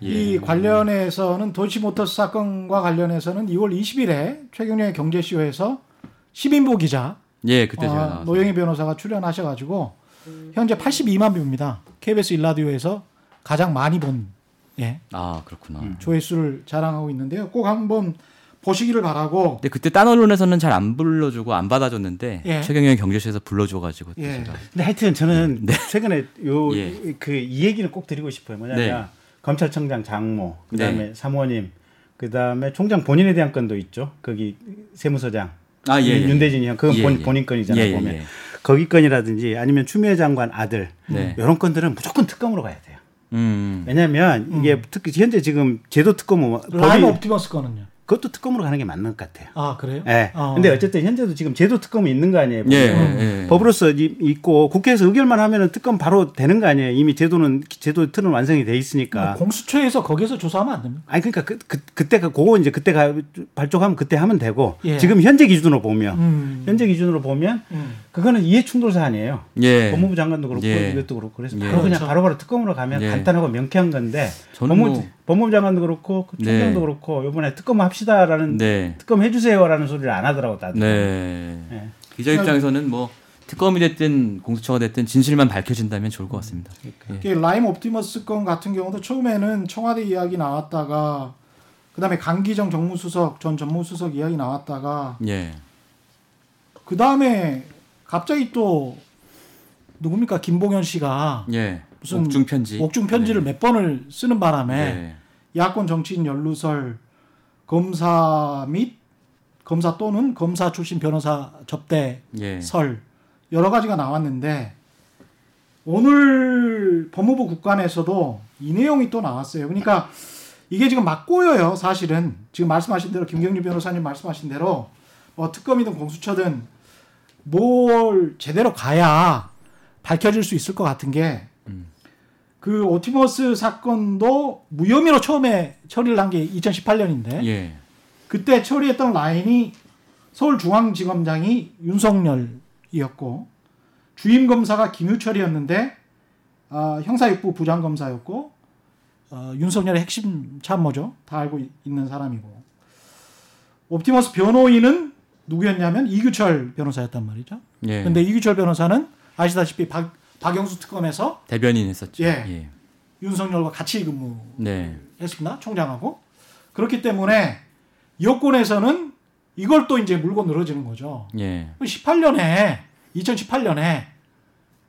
예. 이 관련해서는 도이치모터스 사건과 관련해서는 이월 이십일에 최경영의 경제쇼에서 시민보 기자 예, 그때 제가 어, 노영희 변호사가 출연하셔가지고 현재 팔십이만 뷰입니다. 케이비에스 일라디오에서 가장 많이 본 예. 아, 그렇구나. 음, 조회수를 자랑하고 있는데요. 꼭 한번 보시기를 바라고. 근데 그때 딴 언론에서는 잘 안 불러주고 안 받아줬는데 예. 최경영 경제쇼에서 불러줘가지고. 예. 제가. 근데 하여튼 저는 네. 최근에 요 예. 그 이 얘기를 꼭 드리고 싶어요. 뭐냐면 네. 검찰청장 장모, 그다음에 네. 사모님, 그다음에 총장 본인에 대한 건도 있죠. 거기 세무서장. 아, 예, 예. 윤대진이 형. 그건 예, 본, 예. 본인 건이잖아요. 예, 예, 보면. 예. 거기 건이라든지 아니면 추미애 장관 아들 네. 이런 건들은 무조건 특검으로 가야 돼요. 음. 왜냐하면 이게 음. 특, 현재 지금 제도 특검은 라임옵티머스 건은요? 그것도 특검으로 가는 게 맞는 것 같아요. 아 그래요? 네. 아, 근데 어쨌든 현재도 지금 제도 특검이 있는 거 아니에요? 예, 예, 예. 법으로서 있고 국회에서 의결만 하면은 특검 바로 되는 거 아니에요? 이미 제도는 제도 틀은 완성이 돼 있으니까. 공수처에서 거기에서 조사하면 안 됩니까? 아니 그러니까 그, 그 그때 그거 이제 그때 가, 발족하면 그때 하면 되고 예. 지금 현재 기준으로 보면 음. 현재 기준으로 보면 음. 그거는 이해충돌 사안이에요. 예. 법무부 장관도 그렇고 예. 이것도 그렇고 그래서 바로 예. 그냥 바로바로 바로 특검으로 가면 예. 간단하고 명쾌한 건데. 저는 법무, 뭐... 법무부 장관도 그렇고 총장도 네. 그렇고 이번에 특검 합시다라는 네. 특검 해주세요라는 소리를 안 하더라고 다들. 네. 네. 기자 입장에서는 뭐 특검이 됐든 공수처가 됐든 진실만 밝혀진다면 좋을 것 같습니다. 네. 라임옵티머스 건 같은 경우도 처음에는 청와대 이야기 나왔다가 그다음에 강기정 정무수석 전 전무수석 이야기 나왔다가 네. 그다음에 갑자기 또 누굽니까 김봉현 씨가 네. 무슨 옥중 편지, 옥중 편지를 네. 몇 번을 쓰는 바람에 네. 야권 정치인 연루설, 검사 및 검사 또는 검사 출신 변호사 접대 네. 설 여러 가지가 나왔는데 오늘 법무부 국간에서도 이 내용이 또 나왔어요. 그러니까 이게 지금 막 꼬여요. 사실은 지금 말씀하신 대로 김경진 변호사님 말씀하신 대로 뭐 특검이든 공수처든 뭘 제대로 가야 밝혀질 수 있을 것 같은 게. 그 옵티머스 사건도 무혐의로 처음에 처리를 한 게 이천십팔 년인데 예. 그때 처리했던 라인이 서울중앙지검장이 윤석열이었고 주임검사가 김유철이었는데 어, 형사육부 부장검사였고 어, 윤석열의 핵심 참모죠. 다 알고 있는 사람이고 옵티머스 변호인은 누구였냐면 이규철 변호사였단 말이죠. 그런데 예. 이규철 변호사는 아시다시피 박 박영수 특검에서 대변인 했었죠. 예, 예. 윤석열과 같이 근무했습니다. 네. 총장하고. 그렇기 때문에 여권에서는 이걸 또 이제 물고 늘어지는 거죠. 예. 십팔 년에 이천십팔 년에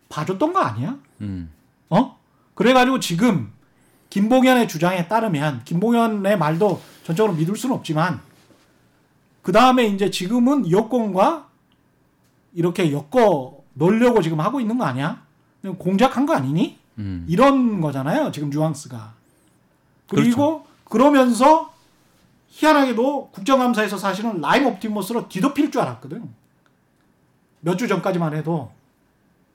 봐줬던 거 아니야? 음. 어? 그래가지고 지금 김봉현의 주장에 따르면 김봉현의 말도 전적으로 믿을 수는 없지만 그 다음에 이제 지금은 여권과 이렇게 엮어 놓으려고 지금 하고 있는 거 아니야? 공작한 거 아니니? 음. 이런 거잖아요. 지금 뉘앙스가. 그리고 그렇죠. 그러면서 희한하게도 국정감사에서 사실은 라임옵티머스로 뒤덮일 줄 알았거든. 몇 주 전까지만 해도.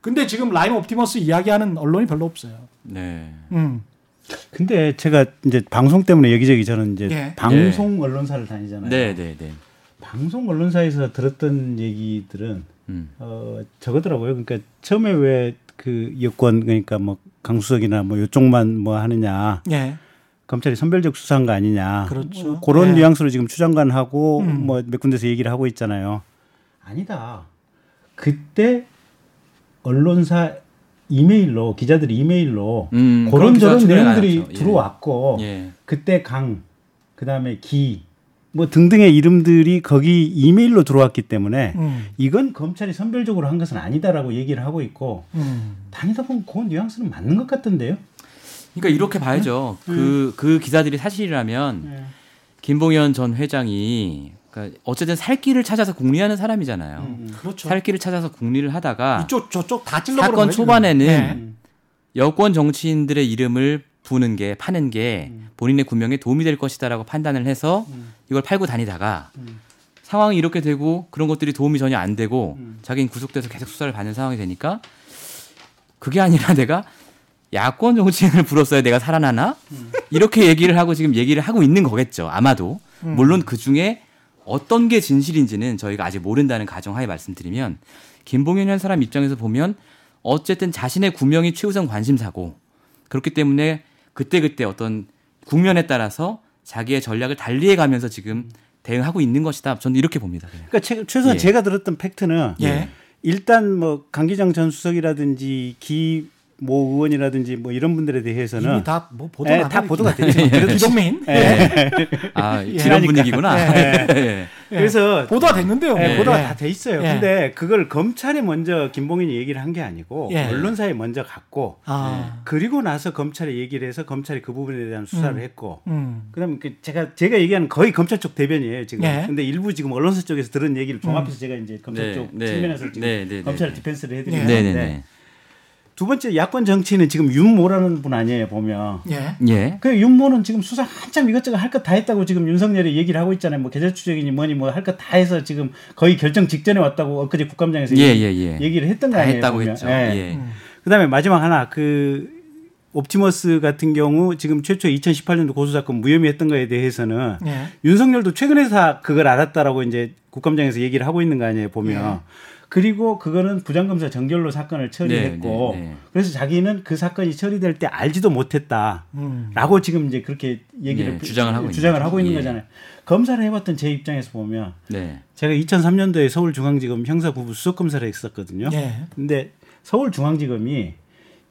근데 지금 라임옵티머스 이야기하는 언론이 별로 없어요. 네. 음. 근데 제가 이제 방송 때문에 여기저기 저는 이제 예. 방송 네. 언론사를 다니잖아요. 네, 네, 네. 방송 언론사에서 들었던 얘기들은 음. 어, 저거더라고요. 그러니까 처음에 왜 그 여권 그러니까 뭐 강수석이나 뭐 이쪽만 뭐 하느냐. 예. 검찰이 선별적 수사한 거 아니냐. 그렇죠. 그런 예. 뉘앙스로 지금 추 장관하고 음. 뭐 몇 군데서 얘기를 하고 있잖아요. 아니다. 그때 언론사 이메일로 기자들이 이메일로 음, 그런 저런 내용들이 예. 들어왔고 예. 그때 강 그다음에 기 뭐 등등의 이름들이 거기 이메일로 들어왔기 때문에 음. 이건 검찰이 선별적으로 한 것은 아니다라고 얘기를 하고 있고 음. 다니다 보면 그 뉘앙스는 맞는 것 같던데요. 그러니까 이렇게 봐야죠. 음. 그, 그 기사들이 사실이라면 네. 김봉현 전 회장이 그러니까 어쨌든 살 길을 찾아서 궁리하는 사람이잖아요. 음, 음. 그렇죠. 살 길을 찾아서 궁리를 하다가 이쪽 저쪽 다 찔러 사건 초반에는 네. 여권 정치인들의 이름을 부는 게 파는 게 음. 본인의 구명에 도움이 될 것이다라고 판단을 해서 음. 이걸 팔고 다니다가 음. 상황이 이렇게 되고 그런 것들이 도움이 전혀 안 되고 음. 자기는 구속돼서 계속 수사를 받는 상황이 되니까 그게 아니라 내가 야권 정치인을 불었어야 내가 살아나나? 음. 이렇게 얘기를 하고 지금 얘기를 하고 있는 거겠죠. 아마도. 음. 물론 그중에 어떤 게 진실인지는 저희가 아직 모른다는 가정하에 말씀드리면 김봉현이라는 사람 입장에서 보면 어쨌든 자신의 구명이 최우선 관심사고 그렇기 때문에 그때그때 어떤 국면에 따라서 자기의 전략을 달리해가면서 지금 대응하고 있는 것이다. 저는 이렇게 봅니다. 그냥. 그러니까 최소한 예. 제가 들었던 팩트는 예. 일단 뭐 강기정 전 수석이라든지 기 모 의원이라든지 뭐 이런 분들에 대해서는 이미 다 뭐 보도 예, 다 보도가 됐죠. 기동민. 예. 예. 아 예. 이런 분위기구나. 예. 예. 예. 그래서 보도가 됐는데요. 예. 예. 보도가 다 돼 있어요. 예. 근데 그걸 검찰이 먼저 김봉현이 얘기를 한 게 아니고 예. 언론사에 먼저 갔고 아. 그리고 나서 검찰이 얘기를 해서 검찰이 그 부분에 대한 수사를 음. 했고 음. 그다음에 제가 제가 얘기하는 거의 검찰 쪽 대변이에요 지금. 예. 근데 일부 지금 언론사 쪽에서 들은 얘기를 종합해서 음. 제가 이제 검찰 네. 쪽 네. 측면에서 네. 지금 네. 네. 검찰 네. 디펜스를 해드리는 네. 건데. 네. 두 번째 야권 정치인은 지금 윤모라는 분 아니에요 보면. 예. 예. 그 윤모는 지금 수사 한참 이것저것 할 것 다 했다고 지금 윤석열이 얘기를 하고 있잖아요. 뭐 계좌 추적이니 뭐니 뭐 할 것 다 해서 지금 거의 결정 직전에 왔다고 엊그제 국감장에서 예, 예, 예. 얘기를 했던 거 아니에요. 했다고 보면. 했죠. 예. 예. 음. 그다음에 마지막 하나 그 옵티머스 같은 경우 지금 최초 이천십팔 년도 고소 사건 무혐의 했던 거에 대해서는 예. 윤석열도 최근에서 그걸 알았다라고 이제 국감장에서 얘기를 하고 있는 거 아니에요 보면. 예. 그리고 그거는 부장검사 정결로 사건을 처리했고 네, 네, 네. 그래서 자기는 그 사건이 처리될 때 알지도 못했다라고 음. 지금 이제 그렇게 얘기를 네, 주장을 하고, 주장을 있는, 하고 있는 예. 거잖아요. 검사를 해봤던 제 입장에서 보면 네. 제가 이천삼 년도에 서울중앙지검 형사부부 수석검사를 했었거든요. 그런데 예. 서울중앙지검이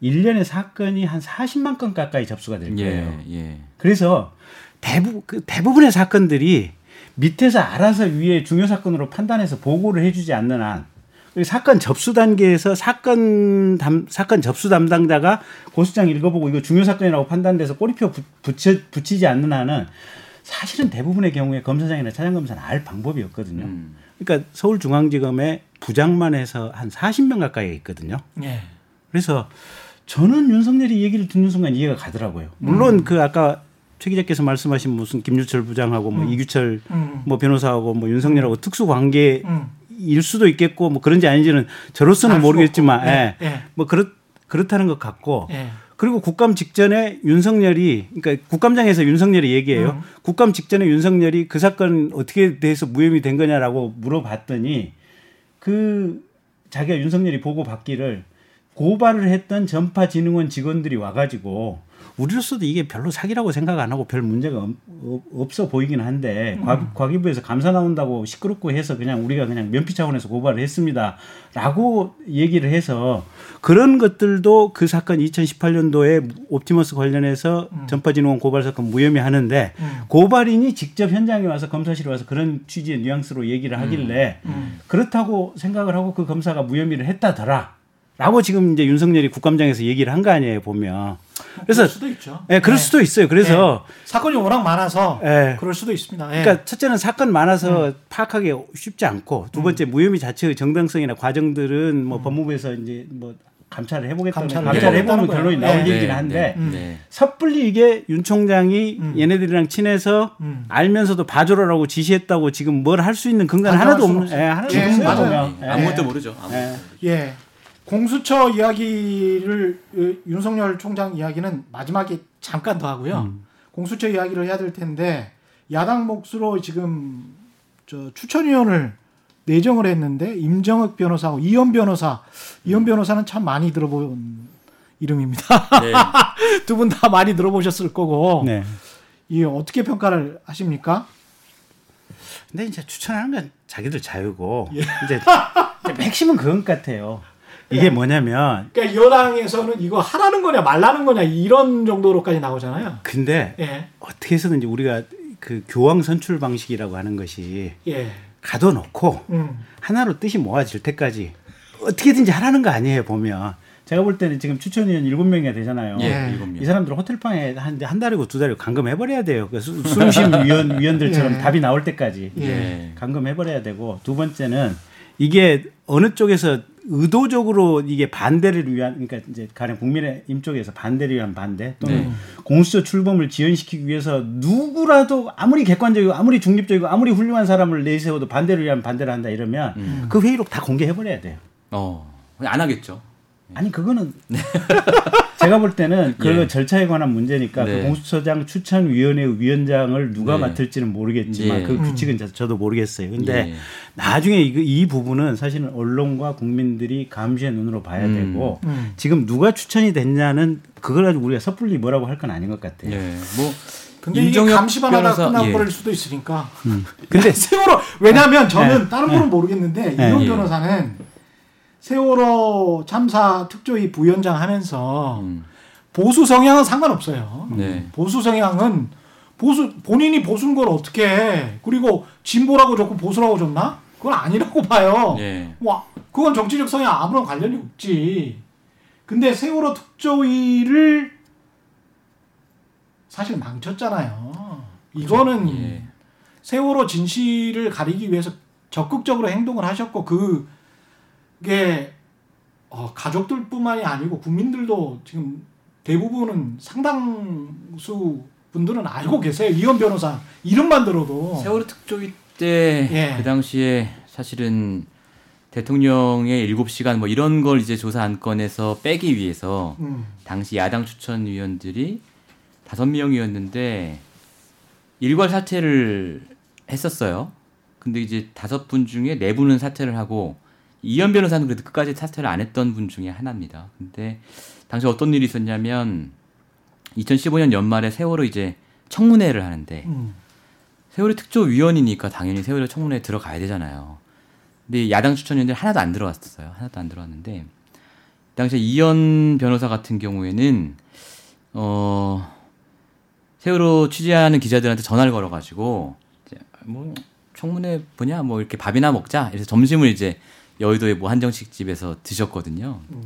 일 년에 사건이 한 사십만 건 가까이 접수가 될 거예요. 예, 예. 그래서 대부, 그 대부분의 사건들이 밑에서 알아서 위에 중요사건으로 판단해서 보고를 해주지 않는 한 사건 접수 단계에서 사건 담, 사건 접수 담당자가 고소장 읽어보고 이거 중요 사건이라고 판단돼서 꼬리표 부, 붙여, 붙이지 않는 한은 사실은 대부분의 경우에 검사장이나 차장검사는 알 방법이 없거든요. 음. 그러니까 서울중앙지검의 부장만 해서 한 사십 명 가까이 있거든요. 예. 그래서 저는 윤석열이 얘기를 듣는 순간 이해가 가더라고요. 물론 음. 그 아까 최 기자께서 말씀하신 무슨 김유철 부장하고 음. 뭐 이규철 음. 뭐 변호사하고 뭐 윤석열하고 음. 특수 관계 음. 일 수도 있겠고 뭐 그런지 아닌지는 저로서는 모르겠지만 네, 예. 예. 뭐 그렇 그렇다는 것 같고 예. 그리고 국감 직전에 윤석열이 그러니까 국감장에서 윤석열이 얘기해요. 음. 국감 직전에 윤석열이 그 사건 어떻게 돼서 무혐의 된 거냐라고 물어봤더니 그 자기가 윤석열이 보고 받기를 고발을 했던 전파진흥원 직원들이 와가지고 우리로서도 이게 별로 사기라고 생각 안 하고 별 문제가 없어 보이긴 한데 음. 과기부에서 감사 나온다고 시끄럽고 해서 그냥 우리가 그냥 면피 차원에서 고발을 했습니다 라고 얘기를 해서 그런 것들도 그 사건 이천십팔 년도에 옵티머스 관련해서 음. 전파진흥원 고발 사건 무혐의 하는데 음. 고발인이 직접 현장에 와서 검사실에 와서 그런 취지의 뉘앙스로 얘기를 하길래 음. 음. 그렇다고 생각을 하고 그 검사가 무혐의를 했다더라 라고 지금 이제 윤석열이 국감장에서 얘기를 한 거 아니에요 보면. 그래서 그럴 수도 있죠. 예, 그럴 네. 수도 있어요. 그래서 네. 사건이 워낙 많아서 네. 그럴 수도 있습니다. 네. 그러니까 첫째는 사건 많아서 음. 파악하기 쉽지 않고 두 번째 음. 무혐의 자체의 정당성이나 과정들은 뭐 음. 법무부에서 이제 뭐 감찰을 해보겠다는 감찰을, 감찰을 해보면 결론이 나올 네. 얘기긴 한데 네. 네. 섣불리 이게 윤 총장이 음. 얘네들이랑 친해서 음. 알면서도 봐줘라라고 지시했다고 지금 뭘 할 수 있는 근거는 하나도 없는. 예, 하나도 예. 없어요. 맞아요. 예. 아무것도 모르죠. 아무것도 예. 모르죠. 예. 공수처 이야기를 윤석열 총장 이야기는 마지막에 잠깐 더 하고요. 음. 공수처 이야기를 해야 될 텐데 야당 몫으로 지금 저 추천위원을 내정을 했는데 임정욱 변호사하고 이헌 변호사, 이헌 변호사는 참 많이 들어본 이름입니다. 네. 두 분 다 많이 들어보셨을 거고. 네. 이 어떻게 평가를 하십니까? 근데 이제 추천하는 건 자기들 자유고. 예. 이제, 이제 핵심은 그건 같아요. 이게 뭐냐면, 그러니까 여당에서는 이거 하라는 거냐 말라는 거냐 이런 정도로까지 나오잖아요. 근데 예. 어떻게 해서든지 우리가 그 교황 선출 방식이라고 하는 것이 예. 가둬놓고 음. 하나로 뜻이 모아질 때까지 어떻게든지 하라는 거 아니에요, 보면. 제가 볼 때는 지금 추천위원 일곱 명이나 되잖아요. 예, 일곱 명. 이 사람들은 호텔방에 한, 한 달이고 두 달이고 감금해버려야 돼요. 수능심위원, 위원들처럼 예. 답이 나올 때까지 예. 감금해버려야 되고, 두 번째는 이게 어느 쪽에서 의도적으로 이게 반대를 위한, 그러니까 이제 가령 국민의힘 쪽에서 반대를 위한 반대 또는 네. 공수처 출범을 지연시키기 위해서 누구라도 아무리 객관적이고 아무리 중립적이고 아무리 훌륭한 사람을 내세워도 반대를 위한 반대를 한다 이러면 음. 그 회의록 다 공개해버려야 돼요. 어, 안 하겠죠. 아니 그거는 네. 제가 볼 때는 그 예. 절차에 관한 문제니까 네. 그 공수처장 추천위원회 위원장을 누가 네. 맡을지는 모르겠지만 예. 그 규칙은 음. 저도 모르겠어요. 근데 예. 나중에 이, 이 부분은 사실은 언론과 국민들이 감시의 눈으로 봐야 음. 되고 음. 지금 누가 추천이 됐냐는 그걸 가지고 우리가 섣불리 뭐라고 할 건 아닌 것 같아요. 예. 뭐 근데 이게 감시만 하다가 끝나버릴 예. 수도 있으니까. 음. 근데 세월호 왜냐하면 저는 예. 다른 분은 예. 모르겠는데 예. 이런 예. 변호사는. 세월호 참사 특조위 부위원장 하면서 음. 보수 성향은 상관없어요. 네. 보수 성향은 보수 본인이 보수인 걸 어떻게 해. 그리고 진보라고 줬고 보수라고 줬나? 그건 아니라고 봐요. 네. 와, 그건 정치적 성향 아무런 관련이 없지. 근데 세월호 특조위를 사실 망쳤잖아요. 이거는 네. 세월호 진실을 가리기 위해서 적극적으로 행동을 하셨고 그 이게 어, 가족들뿐만이 아니고 국민들도 지금 대부분은 상당수 분들은 알고 계세요. 이헌 변호사 이름만 들어도. 세월호 특조위 때 예. 그 당시에 사실은 대통령의 일곱 시간 뭐 이런 걸 이제 조사 안건에서 빼기 위해서 음. 당시 야당 추천위원들이 다섯 명이었는데 일괄 사퇴를 했었어요. 근데 이제 다섯 분 중에 네 분은 사퇴를 하고 이현 변호사는 그래도 끝까지 사퇴를 안 했던 분 중에 하나입니다. 근데 당시 어떤 일이 있었냐면 이천십오 년 연말에 세월호 이제 청문회를 하는데 음. 세월호 특조위원이니까 당연히 세월호 청문회에 들어가야 되잖아요. 근데 야당 추천위원들 하나도 안 들어왔었어요. 하나도 안 들어왔는데 당시 이현 변호사 같은 경우에는 어 세월호 취재하는 기자들한테 전화를 걸어가지고 뭐 청문회 보냐 뭐 이렇게 밥이나 먹자. 그래서 점심을 이제 여의도의 뭐 한정식 집에서 드셨거든요. 음.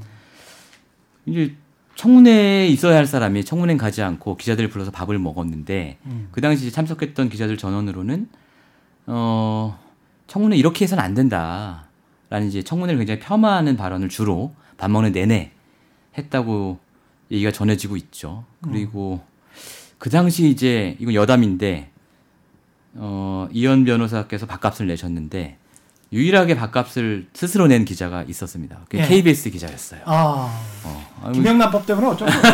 이제 청문회에 있어야 할 사람이 청문회는 가지 않고 기자들을 불러서 밥을 먹었는데 음. 그 당시 참석했던 기자들 전원으로는 어, 청문회 이렇게 해서는 안 된다라는 이제 청문회를 굉장히 폄하하는 발언을 주로 밥 먹는 내내 했다고 얘기가 전해지고 있죠. 그리고 음. 그 당시 이제 이건 여담인데 어, 이현 변호사께서 밥값을 내셨는데. 유일하게 밥값을 스스로 낸 기자가 있었습니다. 그게 예. 케이비에스 기자였어요. 아, 어. 김영란법 때문에 어쩔 수 없어요.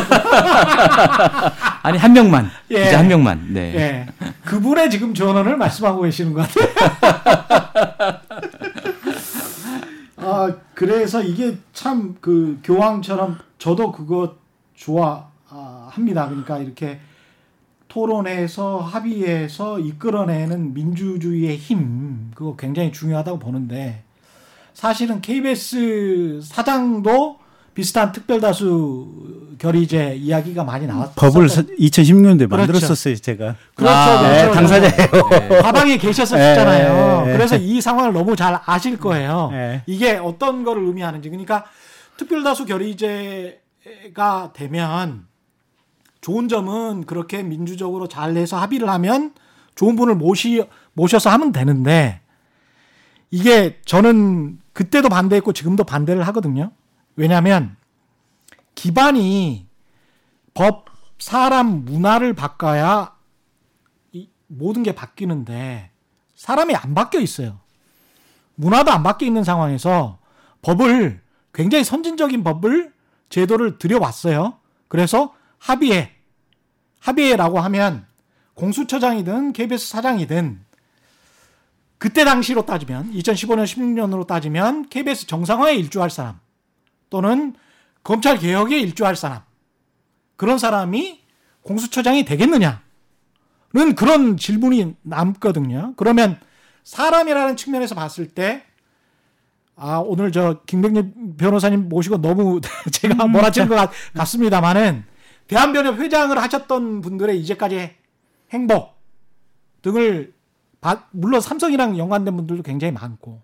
아니 한 명만 예. 기자 한 명만. 네. 예. 그분의 지금 전언을 말씀하고 계시는 것 같아요. 아 그래서 이게 참 그 교황처럼 저도 그거 좋아합니다. 그러니까 이렇게 토론에서 합의해서 이끌어내는 민주주의의 힘, 그거 굉장히 중요하다고 보는데 사실은 케이비에스 사장도 비슷한 특별다수 결의제 이야기가 많이 나왔어요. 법을 이천십육 년도에 만들었었어요. 그렇죠. 제가. 그렇죠. 아, 그렇죠. 네, 당사자예요. 네. 가방에 계셨었잖아요. 네. 그래서 이 상황을 너무 잘 아실 거예요. 네. 이게 어떤 거를 의미하는지. 그러니까 특별다수 결의제가 되면 좋은 점은 그렇게 민주적으로 잘 해서 합의를 하면 좋은 분을 모시, 모셔서 하면 되는데 이게 저는 그때도 반대했고 지금도 반대를 하거든요. 왜냐하면 기반이 법, 사람, 문화를 바꿔야 이 모든 게 바뀌는데 사람이 안 바뀌어 있어요. 문화도 안 바뀌어 있는 상황에서 법을 굉장히 선진적인 법을 제도를 들여왔어요. 그래서 합의해. 합의해라고 하면 공수처장이든 케이비에스 사장이든 그때 당시로 따지면 이천십오 년 십육 년으로 따지면 케이비에스 정상화에 일조할 사람 또는 검찰 개혁에 일조할 사람, 그런 사람이 공수처장이 되겠느냐는 그런 질문이 남거든요. 그러면 사람이라는 측면에서 봤을 때, 아, 오늘 저 김병진 변호사님 모시고 너무 제가 몰아치는 것 같습니다만은, 대한변협 회장을 하셨던 분들의 이제까지 행보 등을, 물론 삼성이랑 연관된 분들도 굉장히 많고,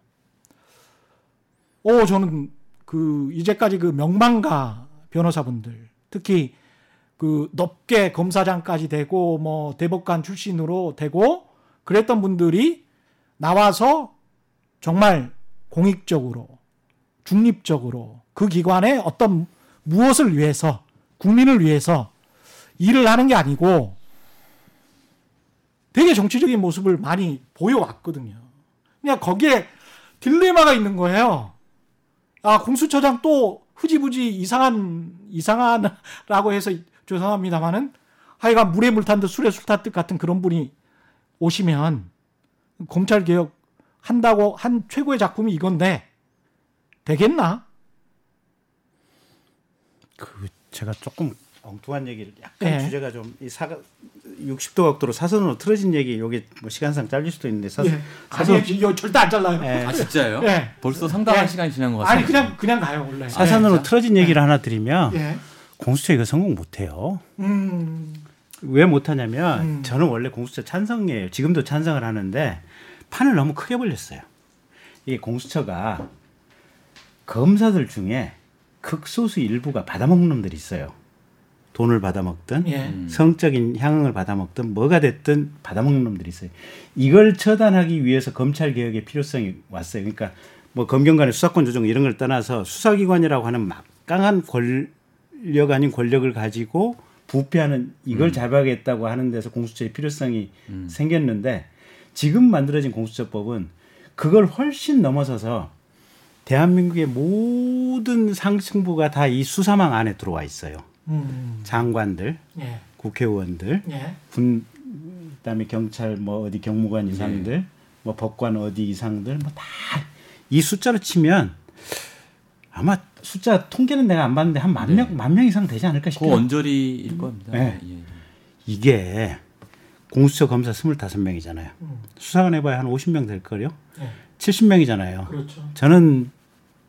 오, 저는 그 이제까지 그 명망가 변호사분들, 특히 그 높게 검사장까지 되고 뭐 대법관 출신으로 되고 그랬던 분들이 나와서 정말 공익적으로, 중립적으로 그 기관의 어떤 무엇을 위해서, 국민을 위해서 일을 하는 게 아니고 되게 정치적인 모습을 많이 보여왔거든요. 그냥 거기에 딜레마가 있는 거예요. 아, 공수처장 또 흐지부지 이상한, 이상한 라고 해서 죄송합니다만은, 하여간 물에 물 탄 듯 술에 술 탄 듯 같은 그런 분이 오시면 검찰개혁 한다고 한 최고의 작품이 이건데 되겠나? 그 제가 조금 엉뚱한 얘기를 약간, 네, 주제가 좀 이 사각 육십 도 각도로 사선으로 틀어진 얘기, 요게 뭐 시간상 잘릴 수도 있는데 사선, 예, 사선 아니, 이거 절대 안 잘라요. 예. 아 진짜요? 예. 벌써 상당한, 예, 시간이 지난 것 같아요. 아니 그냥 그냥 가요 원래. 사선으로, 예, 틀어진 얘기를, 예, 하나 드리면, 예, 공수처 이거 성공 못해요. 음. 왜 못하냐면, 음, 저는 원래 공수처 찬성이에요. 지금도 찬성을 하는데 판을 너무 크게 벌렸어요. 이게 공수처가 검사들 중에 극소수 일부가 받아먹는 놈들이 있어요. 돈을 받아먹든, 예, 성적인 향응을 받아먹든 뭐가 됐든 받아먹는 놈들이 있어요. 이걸 처단하기 위해서 검찰개혁의 필요성이 왔어요. 그러니까 뭐 검경 간의 수사권 조정 이런 걸 떠나서 수사기관이라고 하는 막강한 권력 아닌 권력을 가지고 부패하는 이걸, 음, 잡아야겠다고 하는 데서 공수처의 필요성이, 음, 생겼는데 지금 만들어진 공수처법은 그걸 훨씬 넘어서서 대한민국의 모든 상층부가 다 이 수사망 안에 들어와 있어요. 음. 장관들, 예, 국회의원들, 예, 군, 그다음에 경찰 뭐 어디 경무관 이상들, 예, 뭐 법관 어디 이상들 뭐 다 이 숫자로 치면 아마 숫자 통계는 내가 안 봤는데 한 만 명, 만 명, 네, 이상 되지 않을까 싶어요. 그 언저리일, 음, 겁니다. 네. 예. 이게 공수처 검사 스물다섯 명이잖아요. 음. 수사관 해봐야 한 오십 명 될걸요? 네. 칠십 명이잖아요. 그렇죠. 저는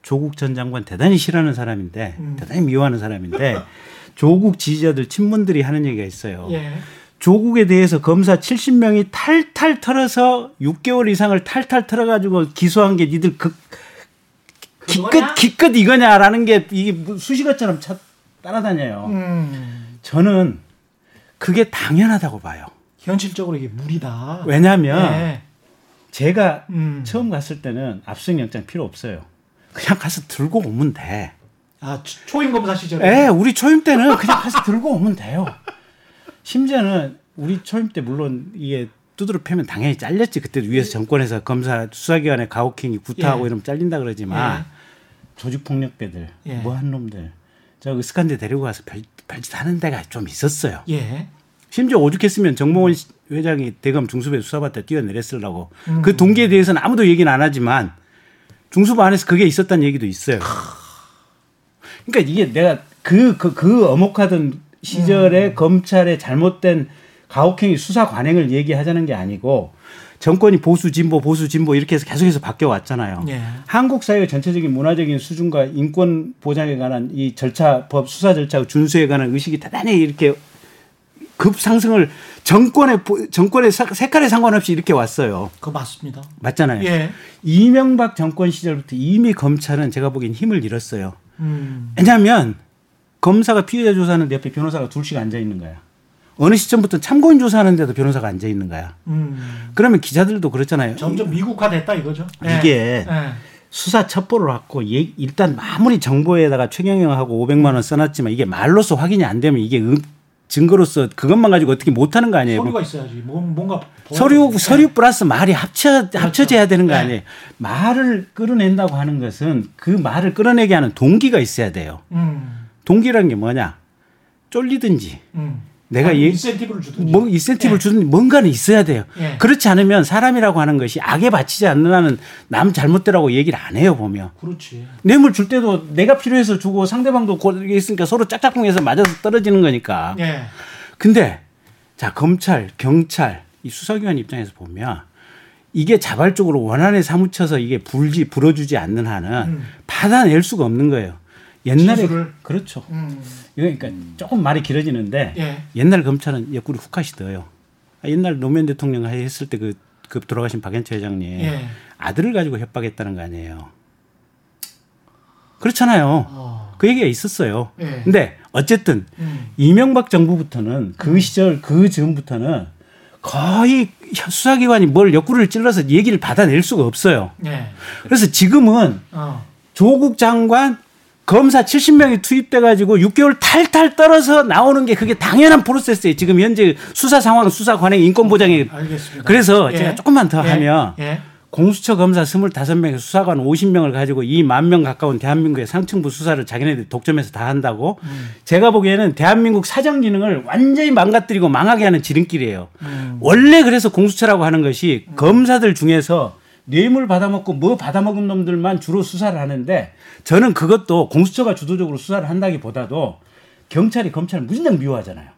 조국 전 장관 대단히 싫어하는 사람인데, 음, 대단히 미워하는 사람인데 조국 지지자들, 친문들이 하는 얘기가 있어요. 예. 조국에 대해서 검사 칠십 명이 탈탈 털어서 육 개월 이상을 탈탈 털어가지고 기소한 게 니들 극 기껏, 기껏 이거냐라는 게 이게 수식어처럼 차, 따라다녀요. 음. 저는 그게 당연하다고 봐요. 현실적으로 이게 무리다. 왜냐하면, 네, 제가, 음, 처음 갔을 때는 압수영장 필요 없어요. 그냥 가서 들고 오면 돼. 아, 초임 검사 시절에? 네, 우리 초임 때는 그냥 가서 들고 오면 돼요. 심지어는 우리 초임 때 물론 이게 두드러 패면 당연히 잘렸지. 그때 위에서 정권에서 검사 수사기관에 가혹행위 구타하고, 예, 이러면 잘린다 그러지만, 예, 조직폭력배들, 예, 뭐한 놈들 저 으슥한 데 데리고 가서 별, 별짓 하는 데가 좀 있었어요. 예. 심지어 오죽했으면 정몽원 회장이 대검 중수부에 수사받다 뛰어내렸으라고, 음, 그 동기에 대해서는 아무도 얘기는 안 하지만 중수부 안에서 그게 있었다는 얘기도 있어요. 그러니까 이게 내가 그, 그, 그 어목하던 시절에, 음, 검찰의 잘못된 가혹행위 수사 관행을 얘기하자는 게 아니고 정권이 보수 진보 보수 진보 이렇게 해서 계속해서 바뀌어왔잖아요. 예. 한국 사회의 전체적인 문화적인 수준과 인권 보장에 관한 이 절차, 법 수사 절차 준수에 관한 의식이 대단히 이렇게 급상승을 정권의 정권의 색깔에 상관없이 이렇게 왔어요. 그거 맞습니다. 맞잖아요. 예. 이명박 정권 시절부터 이미 검찰은 제가 보기엔 힘을 잃었어요. 음. 왜냐하면 검사가 피의자 조사하는데 옆에 변호사가 둘씩 앉아있는 거야. 어느 시점부터 참고인 조사하는데도 변호사가 앉아 있는 거야. 음. 그러면 기자들도 그렇잖아요. 점점 미국화됐다 이거죠. 이게, 네, 수사 첩보를 갖고 일단 아무리 정보에다가 최경영하고 오백만 원 써놨지만 이게 말로서 확인이 안 되면 이게 증거로서 그것만 가지고 어떻게 못하는 거 아니에요. 서류가 있어야지. 뭔가 서류, 서류 플러스 말이 합쳐, 그렇죠, 합쳐져야 되는 거 아니에요. 네. 말을 끌어낸다고 하는 것은 그 말을 끌어내게 하는 동기가 있어야 돼요. 음. 동기라는 게 뭐냐. 쫄리든지. 음. 내가 이 인센티브를 주든지, 뭐 인센티브를 예. 주든지 뭔가는 있어야 돼요. 예. 그렇지 않으면 사람이라고 하는 것이 악에 바치지 않는 한은 남 잘못되라고 얘기를 안 해요, 보면. 그렇지. 뇌물 줄 때도 내가 필요해서 주고 상대방도 고르게 있으니까 서로 짝짝꿍해서 맞아서 떨어지는 거니까. 예. 근데 자, 검찰, 경찰, 이 수사기관 입장에서 보면 이게 자발적으로 원한에 사무쳐서 이게 불지 불어주지 않는 한은 음. 받아낼 수가 없는 거예요. 옛날에 진술을. 그렇죠. 음. 그러니까 조금 말이 길어지는데 예. 옛날 검찰은 옆구리 훅하시 더요. 옛날 노무현 대통령 했을 때 그 그 돌아가신 박연차 회장님 예. 아들을 가지고 협박했다는 거 아니에요. 그렇잖아요. 어. 그 얘기가 있었어요. 예. 근데 어쨌든 음. 이명박 정부부터는 그 음. 시절 그 즈음부터는 거의 수사기관이 뭘 옆구리를 찔러서 얘기를 받아낼 수가 없어요. 예. 그래서 지금은 어. 조국 장관 검사 칠십 명이 투입돼가지고 육 개월 탈탈 떨어서 나오는 게 그게 당연한 프로세스예요. 지금 현재 수사 상황, 수사 관행, 인권 보장이. 알겠습니다. 그래서 예. 제가 조금만 더 예. 하면 예. 공수처 검사 스물다섯 명에 수사관 오십 명을 가지고 이만 명 가까운 대한민국의 상층부 수사를 자기네들 독점해서 다 한다고 음. 제가 보기에는 대한민국 사정기능을 완전히 망가뜨리고 망하게 하는 지름길이에요. 음. 원래 그래서 공수처라고 하는 것이 음. 검사들 중에서 뇌물 받아먹고 뭐 받아먹은 놈들만 주로 수사를 하는데 저는 그것도 공수처가 주도적으로 수사를 한다기보다도 경찰이 검찰을 무진장 미워하잖아요.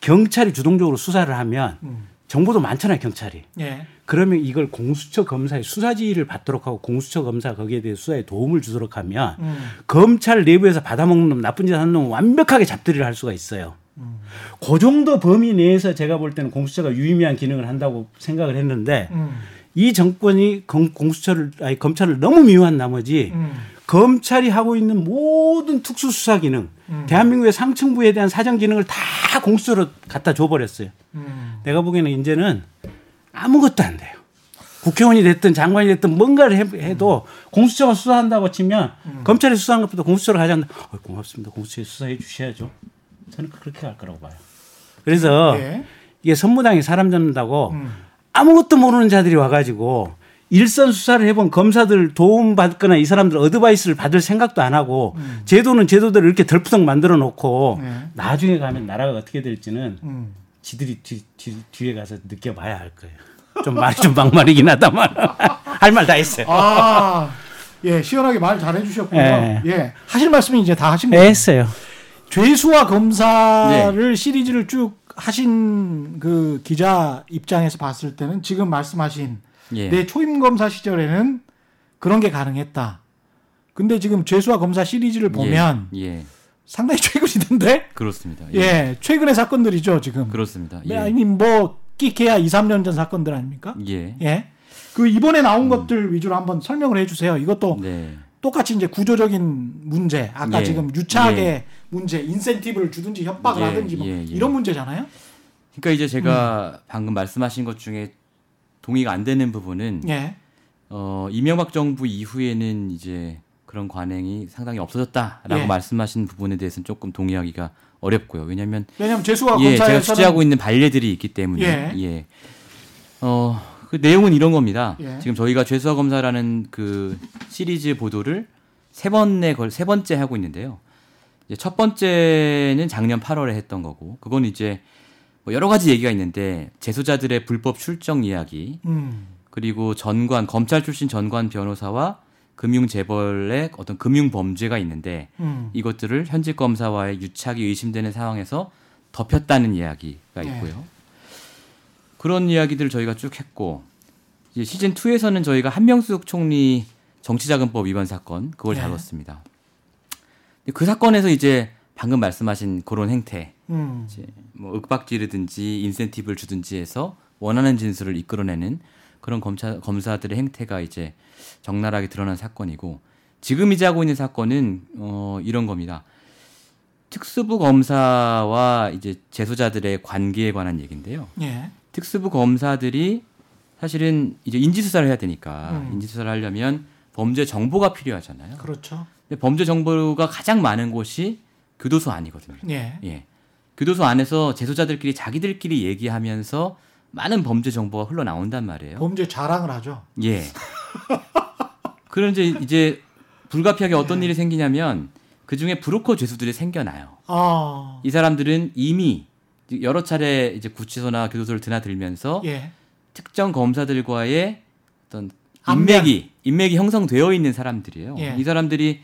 경찰이 주동적으로 수사를 하면 음. 정보도 많잖아요, 경찰이. 예. 그러면 이걸 공수처 검사의 수사지휘를 받도록 하고 공수처 검사 거기에 대해 수사에 도움을 주도록 하면 음. 검찰 내부에서 받아먹는 놈, 나쁜 짓 하는 놈 완벽하게 잡들이를 할 수가 있어요. 음. 그 정도 범위 내에서 제가 볼 때는 공수처가 유의미한 기능을 한다고 생각을 했는데 음. 이 정권이 검, 공수처를, 아니, 검찰을 너무 미워한 나머지 음. 검찰이 하고 있는 모든 특수수사기능, 음. 대한민국의 상층부에 대한 사정기능을 다 공수처로 갖다 줘버렸어요. 음. 내가 보기에는 이제는 아무것도 안 돼요. 국회의원이 됐든 장관이 됐든 뭔가를 해, 해도 음. 공수처가 수사한다고 치면 음. 검찰이 수사한 것보다 공수처로 가지 않는다. 어, 고맙습니다. 공수처에 수사해 주셔야죠. 저는 그렇게 할 거라고 봐요. 그래서 네. 이게 선무당이 사람 잡는다고 음. 아무것도 모르는 자들이 와가지고 일선 수사를 해본 검사들 도움받거나 이 사람들 어드바이스를 받을 생각도 안 하고 음. 제도는 제도대로 이렇게 덜푸덕 만들어 놓고 네. 나중에 가면 나라가 어떻게 될지는 음. 지들이 뒤, 뒤, 뒤에 가서 느껴봐야 할 거예요. 좀 말이 좀 막말이긴 하다만 할 말 다 했어요. 아, 예, 시원하게 말 잘 해주셨군요. 예. 예, 하실 말씀이 이제 다 하신 거예요. 예, 했어요. 죄수와 검사를 네. 시리즈를 쭉 하신 그 기자 입장에서 봤을 때는 지금 말씀하신 예. 내 초임 검사 시절에는 그런 게 가능했다. 근데 지금 죄수와 검사 시리즈를 보면 예. 예. 상당히 최근이던데? 그렇습니다. 예. 예. 최근의 사건들이죠, 지금. 그렇습니다. 예. 아니, 뭐, 끼케야 이삼 년 전 사건들 아닙니까? 예. 예. 그 이번에 나온 음. 것들 위주로 한번 설명을 해 주세요. 이것도. 네. 똑같이 이제 구조적인 문제, 아까 예, 지금 유착의 예. 문제, 인센티브를 주든지 협박을 예, 하든지 뭐 예, 예. 이런 문제잖아요. 그러니까 이제 제가 음. 방금 말씀하신 것 중에 동의가 안 되는 부분은 예. 어, 이명박 정부 이후에는 이제 그런 관행이 상당히 없어졌다라고 예. 말씀하신 부분에 대해서는 조금 동의하기가 어렵고요. 왜냐하면 왜냐하면 재수와 예, 검찰에서는 제가 취재하고 있는 반례들이 있기 때문에 예. 예. 어. 그 내용은 이런 겁니다. 예. 지금 저희가 죄수와 검사라는 그 시리즈 보도를 세 번에 걸, 세 번째 하고 있는데요. 이제 첫 번째는 작년 팔월에 했던 거고, 그건 이제 뭐 여러 가지 얘기가 있는데 재소자들의 불법 출정 이야기, 음. 그리고 전관 검찰 출신 전관 변호사와 금융 재벌의 어떤 금융 범죄가 있는데 음. 이것들을 현직 검사와의 유착이 의심되는 상황에서 덮였다는 이야기가 있고요. 예. 그런 이야기들을 저희가 쭉 했고, 이제 시즌 이에서는 저희가 한명숙 총리 정치자금법 위반 사건 그걸 네. 다뤘습니다. 근데 그 사건에서 이제 방금 말씀하신 그런 행태, 음. 이제 뭐 윽박지르든지 인센티브를 주든지 해서 원하는 진술을 이끌어내는 그런 검사 검사들의 행태가 이제 적나라하게 드러난 사건이고, 지금 이제 하고 있는 사건은 어, 이런 겁니다. 특수부 검사와 이제 재소자들의 관계에 관한 얘기인데요. 네. 특수부 검사들이 사실은 이제 인지수사를 해야 되니까 음. 인지수사를 하려면 범죄 정보가 필요하잖아요. 그렇죠. 근데 범죄 정보가 가장 많은 곳이 교도소 안이거든요. 예. 예. 교도소 안에서 재소자들끼리 자기들끼리 얘기하면서 많은 범죄 정보가 흘러나온단 말이에요. 범죄 자랑을 하죠. 예. 그런데 이제, 이제 불가피하게 어떤 예. 일이 생기냐면 그중에 브로커 죄수들이 생겨나요. 아. 이 사람들은 이미 여러 차례 이제 구치소나 교도소를 드나들면서 예. 특정 검사들과의 어떤 인맥이 인맥이 형성되어 있는 사람들이에요. 예. 이 사람들이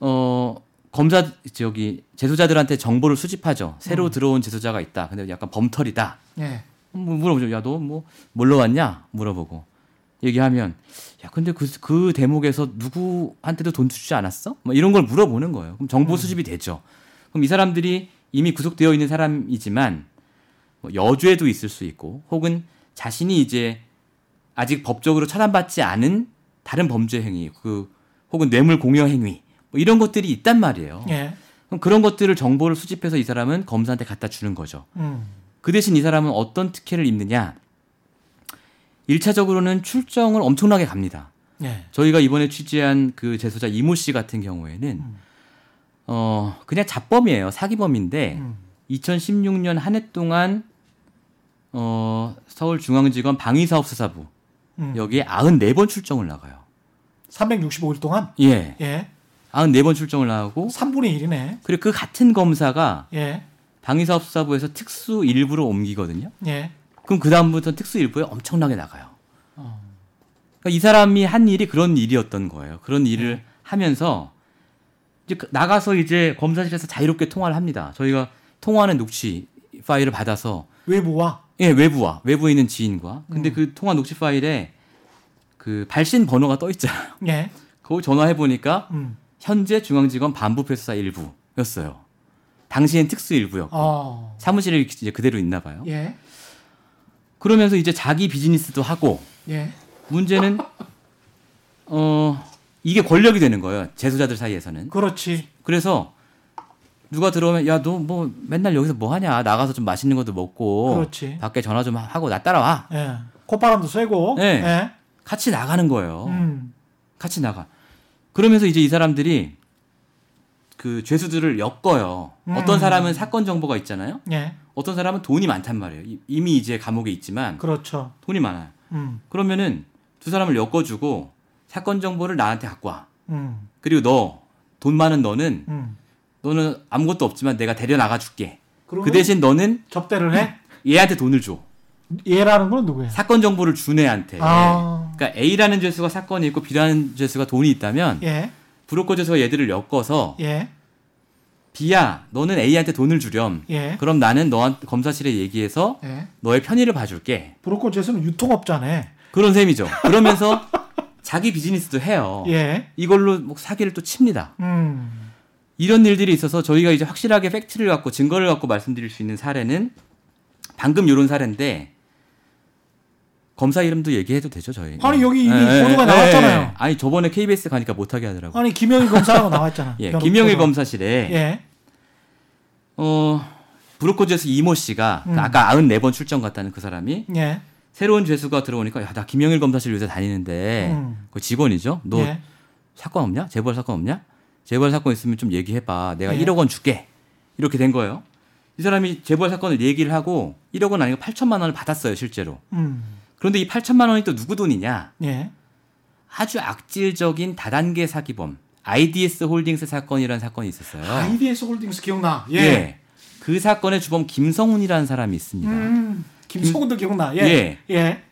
어 검사 저기 재소자들한테 정보를 수집하죠. 새로 음. 들어온 재소자가 있다. 근데 약간 범털이다. 예. 물어보죠. 야, 너 뭐 뭘로 왔냐? 물어보고 얘기하면 야, 근데 그, 그 대목에서 누구한테도 돈 주지 않았어? 막 이런 걸 물어보는 거예요. 그럼 정보 음. 수집이 되죠. 그럼 이 사람들이 이미 구속되어 있는 사람이지만 뭐 여죄도 있을 수 있고 혹은 자신이 이제 아직 법적으로 처단받지 않은 다른 범죄 행위, 그 혹은 뇌물 공여 행위 뭐 이런 것들이 있단 말이에요. 예. 그럼 그런 것들을 정보를 수집해서 이 사람은 검사한테 갖다 주는 거죠. 음. 그 대신 이 사람은 어떤 특혜를 입느냐? 일 차적으로는 출정을 엄청나게 갑니다. 예. 저희가 이번에 취재한 그 재소자 이모 씨 같은 경우에는 음. 어, 그냥 잡범이에요. 사기범인데 음. 이천십육 년 한 해 동안 어, 서울중앙지검 방위사업수사부 음. 여기에 구십사 번 출정을 나가요. 삼백육십오 일 동안? 예. 예. 구십사 번 출정을 나가고 삼분의 일이네. 그리고 그 같은 검사가 예. 방위사업수사부에서 특수 일부로 옮기거든요. 예. 그럼 그 다음부터는 특수 일부에 엄청나게 나가요. 어. 그러니까 이 사람이 한 일이 그런 일이었던 거예요. 그런 일을 예. 하면서 나가서 이제 검사실에서 자유롭게 통화를 합니다. 저희가 통화하는 녹취 파일을 받아서 외부와? 예, 외부와. 외부에 있는 지인과. 근데 음. 그 통화 녹취 파일에 그 발신 번호가 떠 있잖아요. 예. 그거 전화해 보니까 음. 현재 중앙지검 반부패수사 일부였어요. 당시엔 특수 일부였고 어. 사무실이 이제 그대로 있나 봐요. 예. 그러면서 이제 자기 비즈니스도 하고 예. 문제는 어. 이게 권력이 되는 거예요. 재소자들 사이에서는. 그렇지. 그래서 누가 들어오면 야, 너 뭐 맨날 여기서 뭐 하냐. 나가서 좀 맛있는 것도 먹고 그렇지. 밖에 전화 좀 하고 나 따라와. 예. 콧바람도 쐬고. 예. 예. 같이 나가는 거예요. 음. 같이 나가. 그러면서 이제 이 사람들이 그 죄수들을 엮어요. 음. 어떤 사람은 사건 정보가 있잖아요. 예. 어떤 사람은 돈이 많단 말이에요. 이미 이제 감옥에 있지만 그렇죠. 돈이 많아요. 음. 그러면은 두 사람을 엮어주고 사건 정보를 나한테 갖고 와. 음. 그리고 너, 돈 많은 너는, 음. 너는 아무것도 없지만 내가 데려나가 줄게. 그 대신 너는 접대를 해? 얘한테 돈을 줘. 얘라는 건 누구예요? 사건 정보를 준 애한테. 아. 그러니까 A라는 죄수가 사건이 있고 B라는 죄수가 돈이 있다면, 예. 브로커 죄수가 얘들을 엮어서, 예. B야, 너는 A한테 돈을 주렴. 예. 그럼 나는 너한테 검사실에 얘기해서, 예. 너의 편의를 봐줄게. 브로커 죄수는 유통업자네. 그런 셈이죠. 그러면서, 자기 비즈니스도 해요. 예. 이걸로 뭐 사기를 또 칩니다. 음. 이런 일들이 있어서 저희가 이제 확실하게 팩트를 갖고 증거를 갖고 말씀드릴 수 있는 사례는 방금 이런 사례인데 검사 이름도 얘기해도 되죠, 저희? 아니, 여기 이미 예, 번호가 예, 나왔잖아요. 예. 아니, 저번에 케이비에스 가니까 못하게 하더라고요. 아니, 김영일 검사라고 나왔잖아. 예, 김영일 검사실에 예. 어, 브로커즈에서 이모 씨가 음. 아까 구십사 번 출정 갔다는 그 사람이 예. 새로운 죄수가 들어오니까 야, 나 김영일 검사실 요새 다니는데 음. 그 직원이죠. 너 예. 사건 없냐? 재벌 사건 없냐? 재벌 사건 있으면 좀 얘기해봐. 내가 예. 일억 원 줄게. 이렇게 된 거예요. 이 사람이 재벌 사건을 얘기를 하고 일억 원 아니고 팔천만 원을 받았어요. 실제로. 음. 그런데 이 팔천만 원이 또 누구 돈이냐? 예. 아주 악질적인 다단계 사기범. 아이디에스홀딩스 사건이라는 사건이 있었어요. 아이디에스홀딩스 기억나. 예. 예. 그 사건의 주범 김성훈이라는 사람이 있습니다. 음. 김성훈도 기억나. 예. 예. 예.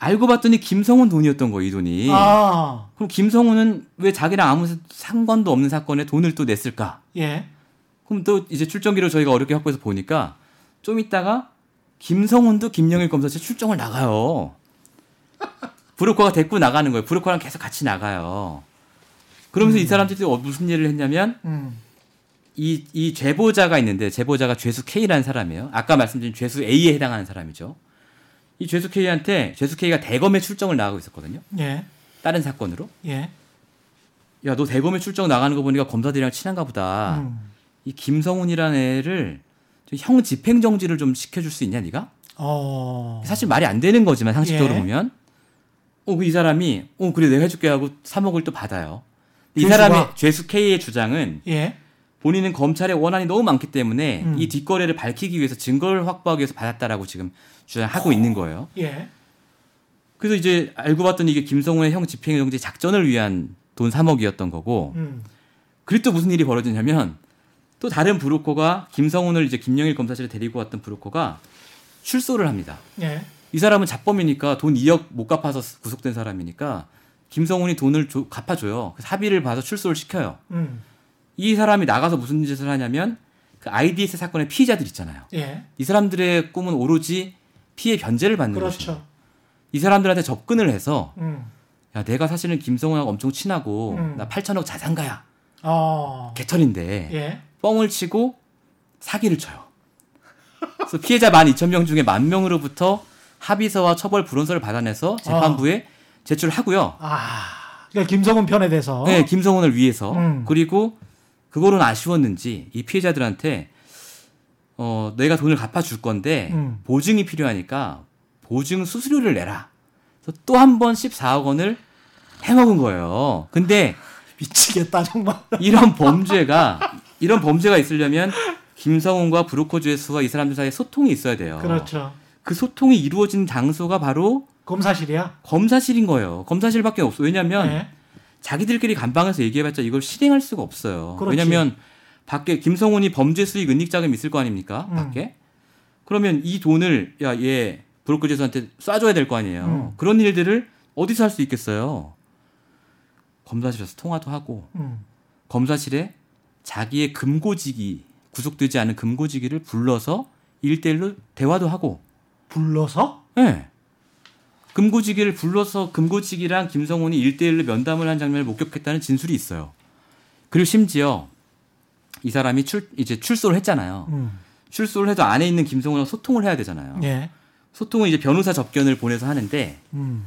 알고 봤더니 김성훈 돈이었던 거예요, 이 돈이. 아. 그럼 김성훈은 왜 자기랑 아무 상관도 없는 사건에 돈을 또 냈을까? 예. 그럼 또 이제 출정기로 저희가 어렵게 확보해서 보니까 좀 있다가 김성훈도 김영일 검사실 출정을 나가요. 브로커가 데리고 나가는 거예요. 브로커랑 계속 같이 나가요. 그러면서 음. 이 사람들이 무슨 일을 했냐면 음. 이, 이 제보자가 있는데 제보자가 죄수 K라는 사람이에요. 아까 말씀드린 죄수 A에 해당하는 사람이죠. 이 죄수 K한테 죄수 K가 대검에 출정을 나가고 있었거든요. 예. 다른 사건으로. 예. 야, 너 대검에 출정 나가는 거 보니까 검사들이랑 친한가 보다. 음. 이 김성훈이라는 애를 형 집행정지를 좀 시켜줄 수 있냐 네가? 어. 사실 말이 안 되는 거지만 상식적으로 예. 보면. 어, 그 이 사람이 어 그래 내가 해줄게 하고 삼억을 또 받아요. 이 사람의 죄수 K의 주장은 예. 본인은 검찰의 원한이 너무 많기 때문에 음. 이 뒷거래를 밝히기 위해서 증거를 확보하기 위해서 받았다라고 지금 주장하고 오. 있는 거예요. 예. 그래서 이제 알고 봤더니 이게 김성훈의 형 집행정지 작전을 위한 돈 삼억이었던 거고. 음. 그리고 또 무슨 일이 벌어지냐면 또 다른 브로커가 김성훈을 이제 김영일 검사실에 데리고 왔던 브로커가 출소를 합니다. 네. 이 사람은 잡범이니까 돈 이억 못 갚아서 구속된 사람이니까 김성훈이 돈을 줘, 갚아줘요. 그래서 합의를 봐서 출소를 시켜요. 음. 이 사람이 나가서 무슨 짓을 하냐면 그 아이디에스 사건의 피의자들 있잖아요. 예. 이 사람들의 꿈은 오로지 피해 변제를 받는 거죠. 그렇죠. 이 사람들한테 접근을 해서 음. 야, 내가 사실은 김성훈하고 엄청 친하고 음. 나 팔천억 자산가야. 어. 개털인데 예. 뻥을 치고 사기를 쳐요. 그래서 피해자 만 이천 명 중에 만 명으로부터 합의서와 처벌 불원서를 받아내서 재판부에 어. 제출하고요. 아, 그러니까 김성훈 편에 대해서. 네, 김성훈을 위해서. 음. 그리고 그거는 아쉬웠는지 이 피해자들한테 어, 내가 돈을 갚아줄 건데 음. 보증이 필요하니까 보증 수수료를 내라. 그래서 또 한 번 십사억 원을 해먹은 거예요. 근데 미치겠다 정말. 이런 범죄가 이런 범죄가 있으려면 김성훈과 브로커주의 수와 이 사람들 사이에 소통이 있어야 돼요. 그렇죠. 그 소통이 이루어진 장소가 바로 검사실이야? 검사실인 거예요. 검사실밖에 없어요. 왜냐하면 네. 자기들끼리 감방에서 얘기해봤자 이걸 실행할 수가 없어요. 그렇지. 왜냐하면 밖에 김성훈이 범죄 수익 은닉 자금이 있을 거 아닙니까? 음. 밖에? 그러면 이 돈을 야, 얘 브로커 재수한테 쏴줘야 될 거 아니에요. 음. 그런 일들을 어디서 할 수 있겠어요? 검사실에서 통화도 하고 음. 검사실에 자기의 금고지기 구속되지 않은 금고지기를 불러서 일대일로 대화도 하고 불러서? 네. 금고지기를 불러서 금고지기랑 김성훈이 일대일로 면담을 한 장면을 목격했다는 진술이 있어요. 그리고 심지어 이 사람이 출, 이제 출소를 했잖아요. 음. 출소를 해도 안에 있는 김성훈하고 소통을 해야 되잖아요. 예. 소통은 이제 변호사 접견을 보내서 하는데 음.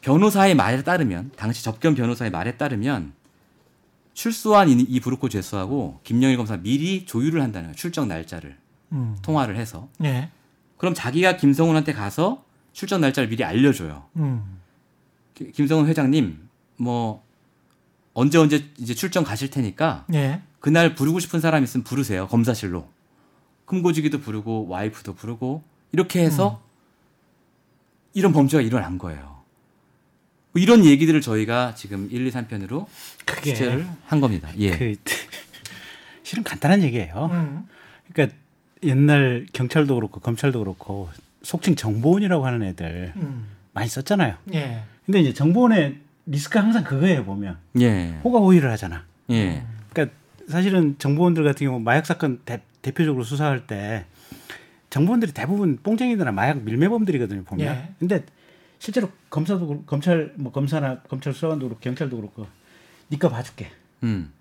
변호사의 말에 따르면 당시 접견 변호사의 말에 따르면 출소한 이, 이 브로커 죄수하고 김영일 검사 미리 조율을 한다는 거예요. 출정 날짜를 음. 통화를 해서. 예. 그럼 자기가 김성훈한테 가서 출정 날짜를 미리 알려줘요. 음. 김성훈 회장님, 뭐 언제 언제 이제 출정 가실 테니까 예. 그날 부르고 싶은 사람 있으면 부르세요. 검사실로. 금고지기도 부르고 와이프도 부르고 이렇게 해서 음. 이런 범죄가 일어난 거예요. 뭐 이런 얘기들을 저희가 지금 일, 이, 삼 편으로 그게... 취재를 한 겁니다. 예. 그... 실은 간단한 얘기예요. 음. 그러니까 옛날 경찰도 그렇고 검찰도 그렇고 속칭 정보원이라고 하는 애들 음. 많이 썼잖아요. 예. 근데 이제 정보원의 리스크가 항상 그거예요, 보면. 예. 호가호위를 하잖아. 예. 그러니까 사실은 정보원들 같은 경우 마약 사건 대, 대표적으로 수사할 때 정보원들이 대부분 뽕쟁이들이나 마약 밀매범들이거든요, 보면. 예. 근데 실제로 검사도 검찰 뭐 검사나 검찰 수사관도 그렇고 경찰도 그렇고 니꺼 봐줄게. 음.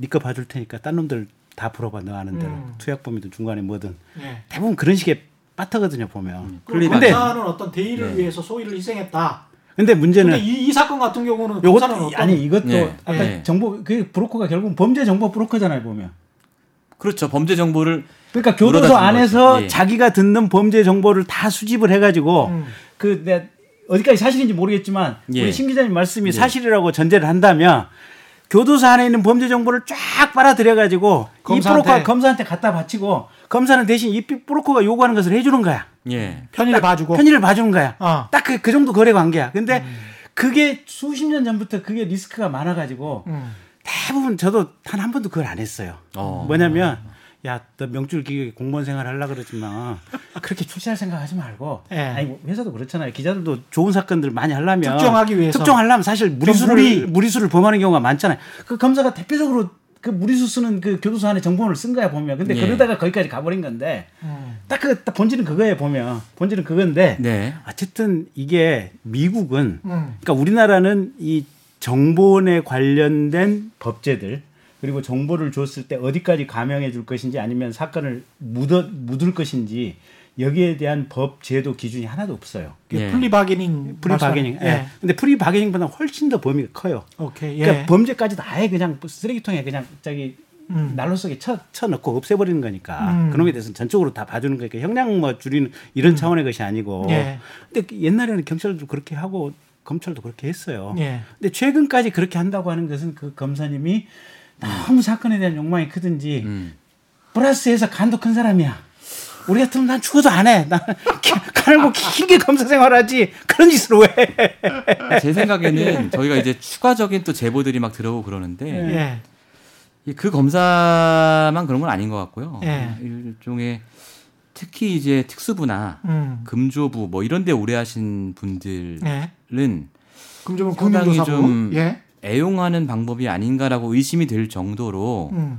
니꺼 봐줄 테니까 딴 놈들 다 풀어봐, 너 아는 대로. 음. 투약범이든 중간에 뭐든. 예. 대부분 그런 식의 빠터거든요, 보면. 음. 그리고 검사는 어떤 대의를 네. 위해서 소위를 희생했다. 근데 문제는. 근데 이, 이 사건 같은 경우는 요것, 검사는 어떤. 아니, 이것도. 네. 아까 네. 정보, 그 브로커가 결국은 범죄 정보 브로커잖아요, 보면. 그렇죠. 범죄 정보를. 그러니까 교도소 안에서 예. 자기가 듣는 범죄 정보를 다 수집을 해가지고 음. 그, 내가 어디까지 사실인지 모르겠지만 예. 우리 심 기자님 말씀이 예. 사실이라고 전제를 한다면 교도소 안에 있는 범죄 정보를 쫙 빨아들여가지고 검사한테. 이 브로커가 검사한테 갖다 바치고 검사는 대신 이 브로커가 요구하는 것을 해주는 거야. 예. 편의를 봐주고. 편의를 봐주는 거야. 어. 딱 그, 그 정도 거래 관계야. 근데 음. 그게 수십 년 전부터 그게 리스크가 많아가지고 음. 대부분 저도 단 한 번도 그걸 안 했어요. 어. 뭐냐면 야, 너 명줄기계 공무원 생활 하려고 그러지만 그렇게 출시할 생각 하지 말고 예. 아니 회사도 그렇잖아요. 기자들도 좋은 사건들 많이 하려면 특정하기 위해서 특정하려면 사실 무리수를 무리, 무리수를 범하는 경우가 많잖아요. 그 검사가 대표적으로 그 무리수 쓰는 그 교도소 안에 정보원을 쓴 거야, 보면. 근데 예. 그러다가 거기까지 가버린 건데 음. 딱 그 딱 본질은 그거예요, 보면. 본질은 그건데 네. 어쨌든 이게 미국은 음. 그러니까 우리나라는 이 정보원에 관련된 법제들 그리고 정보를 줬을 때 어디까지 감형해 줄 것인지 아니면 사건을 묻어, 묻을 것인지 여기에 대한 법 제도 기준이 하나도 없어요. 예. 프리바게닝. 프리바게닝. 예. 예. 근데 프리바게닝보다 훨씬 더 범위가 커요. 오케이. 예. 그러니까 범죄까지도 아예 그냥 쓰레기통에 그냥 저기 음. 난로 속에 쳐, 쳐 넣고 없애버리는 거니까 음. 그놈에 대해서는 전적으로 다 봐주는 거니까 형량 뭐 줄이는 이런 음. 차원의 것이 아니고 예. 근데 옛날에는 경찰도 그렇게 하고 검찰도 그렇게 했어요. 예. 근데 최근까지 그렇게 한다고 하는 것은 그 검사님이 너무 사건에 대한 욕망이 크든지 음. 플러스해서 간도 큰 사람이야. 우리 같으면 난 죽어도 안 해. 난 가늘고 길게 검사 생활하지. 그런 짓을 왜 해. 제 생각에는 저희가 이제 추가적인 또 제보들이 막 들어오고 그러는데 예. 그 검사만 그런 건 아닌 것 같고요. 네. 일종의 특히 이제 특수부나 음. 금조부 뭐 이런 데 오래 하신 분들은 네. 금조부 상당히 좀 예. 애용하는 방법이 아닌가라고 의심이 될 정도로 음.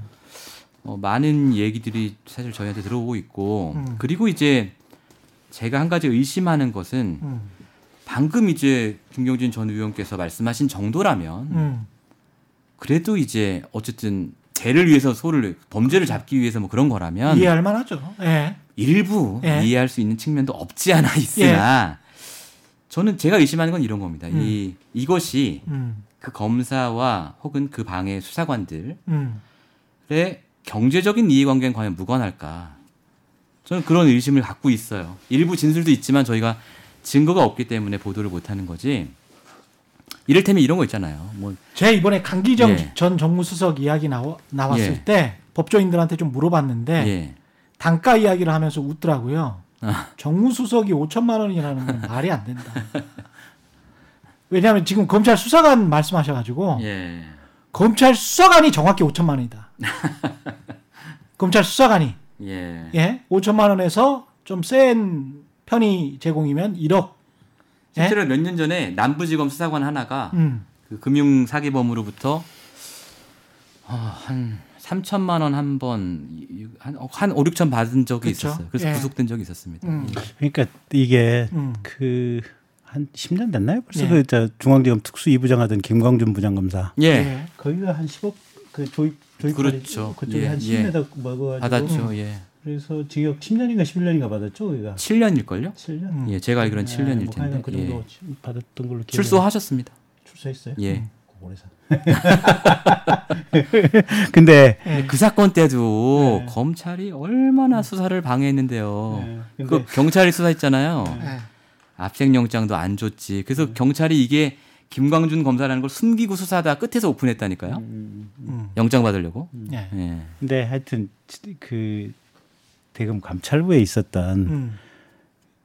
어, 많은 얘기들이 사실 저희한테 들어오고 있고 음. 그리고 이제 제가 한 가지 의심하는 것은 음. 방금 이제 김경진 전 의원께서 말씀하신 정도라면 음. 그래도 이제 어쨌든 죄를 위해서 소를 범죄를 잡기 위해서 뭐 그런 거라면 이해할 만하죠. 예. 일부 예. 이해할 수 있는 측면도 없지 않아 있으나 예. 저는 제가 의심하는 건 이런 겁니다. 음. 이 이것이 음. 그 검사와 혹은 그 방의 수사관들의 음. 경제적인 이해관계는 과연 무관할까? 저는 그런 의심을 갖고 있어요. 일부 진술도 있지만 저희가 증거가 없기 때문에 보도를 못하는 거지. 이를테면 이런 거 있잖아요. 뭐 제가 이번에 강기정 예. 전 정무수석 이야기 나오, 나왔을 예. 때 법조인들한테 좀 물어봤는데 예. 단가 이야기를 하면서 웃더라고요. 아. 정무수석이 오천만 원이라는 건 말이 안 된다. 왜냐하면 지금 검찰 수사관 말씀하셔가지고 예. 검찰 수사관이 정확히 오천만 원이다. 검찰 수사관이 예. 예? 오천만 원에서 좀 센 편의 제공이면 일억. 실제로 예? 몇 년 전에 남부지검 수사관 하나가 음. 그 금융 사기범으로부터 어, 한 삼천만 원 한 번, 한, 한 오륙천 받은 적이 그쵸? 있었어요. 그래서 예. 구속된 적이 있었습니다. 음. 그러니까 이게 음. 그 한 십 년 됐나요? 벌써 예. 그 중앙지검 특수이부장 하던 김광준 부장검사. 예. 예. 거기가 한 십억 그 조입 조입 그렇죠. 그쪽에 예. 한 십몇 억 먹어가지고 받았죠. 예. 그래서 징역 십 년인가 십일 년인가 받았죠, 우리가. 칠 년일걸요? 칠 년? 음. 예, 제가 알기로는 네, 칠 년일 텐데. 뭐 그 정도 예. 받았던 걸로 기억해요. 출소하셨습니다. 출소했어요? 예. 오래 사. 근데 예. 그 사건 때도 예. 검찰이 얼마나 수사를 방해했는데요. 예. 그 경찰이 수사했잖아요. 예. 압색영장도 안 줬지. 그래서 예. 경찰이 이게 김광준 검사라는 걸 숨기고 수사하다 끝에서 오픈했다니까요. 음, 음. 영장 받으려고. 음. 예. 예. 근데 하여튼 그 대검 감찰부에 있었던 음.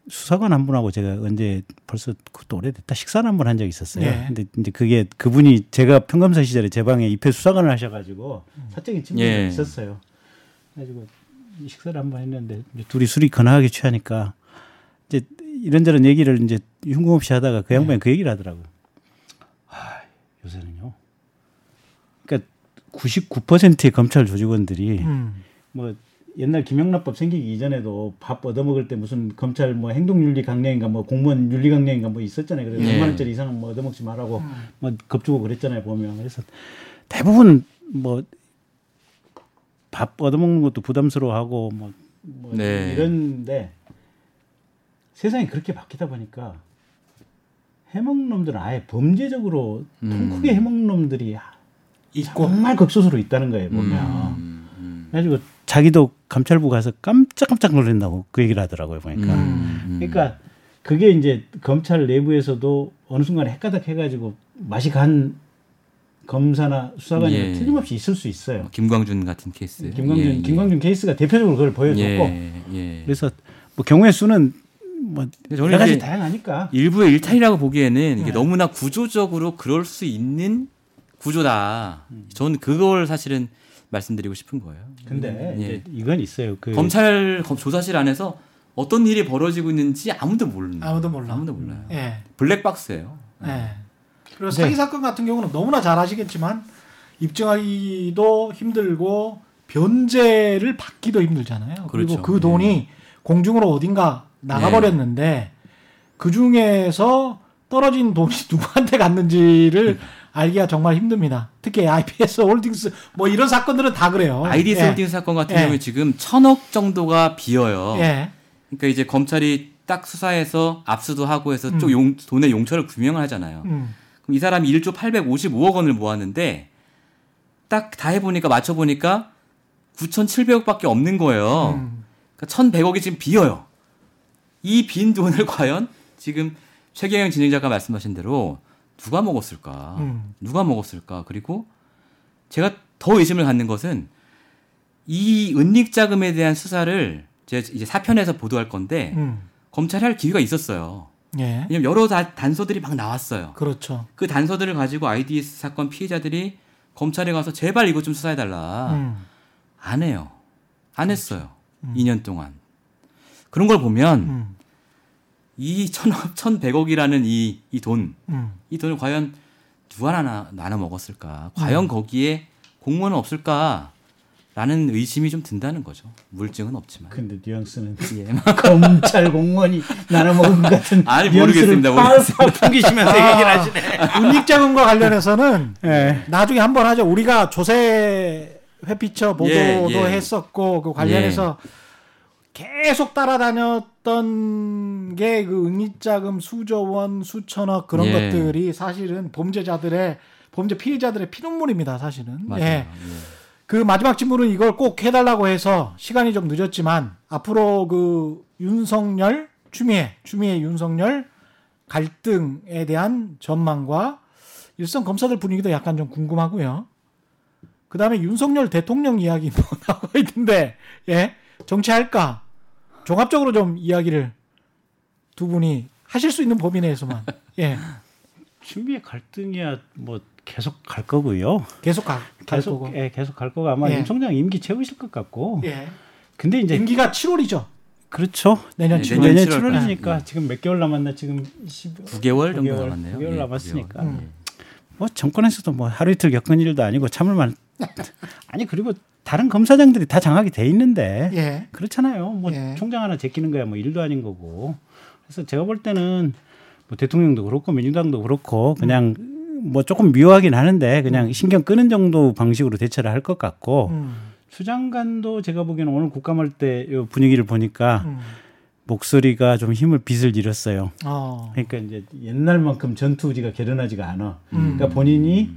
수사관 한 분하고 제가 언제 벌써 그것도 오래됐다 식사를 한 번 한 적이 있었어요. 예. 근데 이제 그게 그분이 제가 평검사 시절에 제 방에 입회 수사관을 하셔가지고 사적인 친분이 예. 있었어요. 그래가지고 식사를 한 번 했는데 이제 둘이 술이 거나하게 취하니까 이제 이런저런 얘기를 이제 흉금없이 하다가 그 양반이 예. 그 얘기를 하더라고요. 아, 요새는요. 그러니까 구십구 퍼센트의 검찰 조직원들이 음. 뭐 옛날 김영란법 생기기 이전에도 밥 얻어먹을 때 무슨 검찰 뭐 행동윤리 강령인가 뭐 공무원 윤리 강령인가 뭐 있었잖아요. 그래서 예. 오만 원짜리 이상은 뭐 얻어먹지 말라고 음. 뭐 겁주고 그랬잖아요, 보면. 그래서 대부분 뭐 밥 얻어먹는 것도 부담스러워하고 뭐, 뭐 네. 이런데 세상이 그렇게 바뀌다 보니까 해먹는 놈들은 아예 범죄적으로 음. 통 크게 해먹는 놈들이 있고. 정말 극소수로 있다는 거예요, 보면. 음. 음. 그래가지고 자기도 감찰부 가서 깜짝깜짝 놀란다고 그 얘기를 하더라고요, 보니까. 음, 음. 그러니까 그게 이제 검찰 내부에서도 어느 순간에 헷가닥 해가지고 맛이 간 검사나 수사관이 예. 틀림없이 있을 수 있어요. 김광준 같은 케이스. 김광준, 예, 예. 김광준 케이스가 대표적으로 그걸 보여줬고. 예, 예. 그래서 뭐 경우의 수는 뭐 여러 가지 다양하니까. 일부의 일탈이라고 보기에는 이게 예. 너무나 구조적으로 그럴 수 있는 구조다. 저는 그걸 사실은 말씀드리고 싶은 거예요. 근데 예. 이제 이건 있어요. 그 검찰 조사실 안에서 어떤 일이 벌어지고 있는지 아무도 모르는. 아무도 몰라. 아무도 몰라요. 예. 블랙박스예요. 예. 그리고 사기 사건 같은 경우는 너무나 잘 아시겠지만 입증하기도 힘들고 변제를 받기도 힘들잖아요. 그렇죠. 그리고 그 돈이 예. 공중으로 어딘가 나가버렸는데 예. 그 중에서 떨어진 돈이 누구한테 갔는지를 알기가 정말 힘듭니다. 특히 아이디에스 홀딩스 뭐 이런 사건들은 다 그래요. 아이디에스 홀딩스 예. 사건 같은 예. 경우에 지금 천억 정도가 비어요. 예. 그러니까 이제 검찰이 딱 수사해서 압수도 하고 해서 음. 좀 용, 돈의 용처를 규명을 하잖아요. 음. 그럼 이 사람이 일조 팔백오십오억 원을 모았는데 딱 다 해보니까 맞춰보니까 구천칠백억밖에 없는 거예요. 음. 그러니까 천백억이 지금 비어요. 이 빈 돈을 과연 지금 최경영 진행자가 말씀하신 대로 누가 먹었을까? 음. 누가 먹었을까? 그리고 제가 더 의심을 갖는 것은 이 은닉 자금에 대한 수사를 제가 이제 사편에서 보도할 건데 음. 검찰이 할 기회가 있었어요. 예. 왜냐면 여러 다, 단서들이 막 나왔어요. 그렇죠. 그 단서들을 가지고 아이디에스 사건 피해자들이 검찰에 가서 제발 이것 좀 수사해달라. 음. 안 해요. 안 했어요. 음. 이 년 동안. 그런 걸 보면 음. 이 천백억이라는 이, 이 돈, 음. 이 돈을 과연 누가 나눠, 나눠 먹었을까? 과연 음. 거기에 공무원은 없을까? 라는 의심이 좀 든다는 거죠. 물증은 없지만. 근데 뉘앙스는 검찰 공무원이 나눠 먹은 것 같은. 아니 모르겠습니다. 모르겠습니다. 풍기시면서 얘기를 하시네. 운익자금과 관련해서는 네. 나중에 한번 하죠. 우리가 조세 회피처 보도도 예, 예. 했었고 그 관련해서 예. 계속 따라다녔던 게 그 은닉자금 수조원 수천억 그런 예. 것들이 사실은 범죄자들의 범죄 피해자들의 피눈물입니다. 사실은. 맞아요. 예. 예. 그 마지막 질문은 이걸 꼭 해달라고 해서 시간이 좀 늦었지만 앞으로 그 윤석열, 추미애, 추미애 윤석열 갈등에 대한 전망과 일선 검사들 분위기도 약간 좀 궁금하고요. 그 다음에 윤석열 대통령 이야기 뭐 나오고 있는데, 예, 정치할까? 종합적으로 좀 이야기를 두 분이 하실 수 있는 범위 내에서만, 예. 추미애 갈등이야, 뭐. 계속 갈 거고요. 계속 갈, 갈 계속, 거고. 예, 계속 갈 거고 아마 예. 윤 총장 임기 채우실 것 같고. 예. 근데 이제 임기가 칠월이죠. 그렇죠. 내년 칠월. 내년 칠월이니까 네. 지금 몇 개월 남았나? 지금 구 개월 정도 남았네요. 구 개월 예, 남았으니까. 음. 뭐 정권에서도 뭐 하루 이틀 겪은 일도 아니고 참을 만. 아니 그리고 다른 검사장들이 다 장악이 돼 있는데. 예. 그렇잖아요. 뭐 예. 총장 하나 제끼는 거야 뭐 일도 아닌 거고. 그래서 제가 볼 때는 뭐 대통령도 그렇고 민주당도 그렇고 그냥. 음. 뭐 조금 묘하긴 하는데 그냥 신경 끄는 정도 방식으로 대처를 할 것 같고 음. 수장관도 제가 보기에는 오늘 국감할 때 분위기를 보니까 음. 목소리가 좀 힘을 빛을 잃었어요. 어. 그러니까 이제 옛날만큼 전투의지가 결연하지가 않아. 음. 그러니까 본인이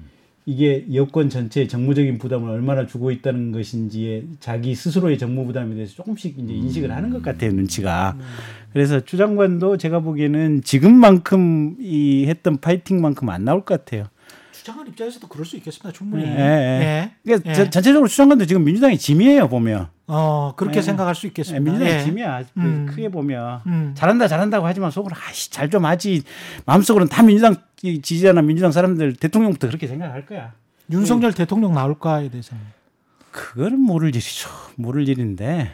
이게 여권 전체의 정무적인 부담을 얼마나 주고 있다는 것인지에 자기 스스로의 정무 부담에 대해서 조금씩 이제 인식을 하는 것 같아요, 눈치가. 음. 그래서 추 장관도 제가 보기에는 지금만큼 이 했던 파이팅만큼 안 나올 것 같아요. 추 장관 입장에서도 그럴 수 있겠습니다, 충분히. 예. 예. 예. 그러니까 예. 자, 전체적으로 추 장관도 지금 민주당이 짐이에요, 보면. 어, 그렇게 예. 생각할 수 있겠습니다. 예. 민주당이 예. 짐이야, 음. 크게 보면. 음. 잘한다, 잘한다고 하지만 속으로 아씨 잘 좀 하지. 마음속으로는 다 민주당 지지자나 민주당 사람들 대통령부터 그렇게 생각할 거야. 윤석열 예. 대통령 나올까에 대해서는. 그거는 모를 일이죠, 모를 일인데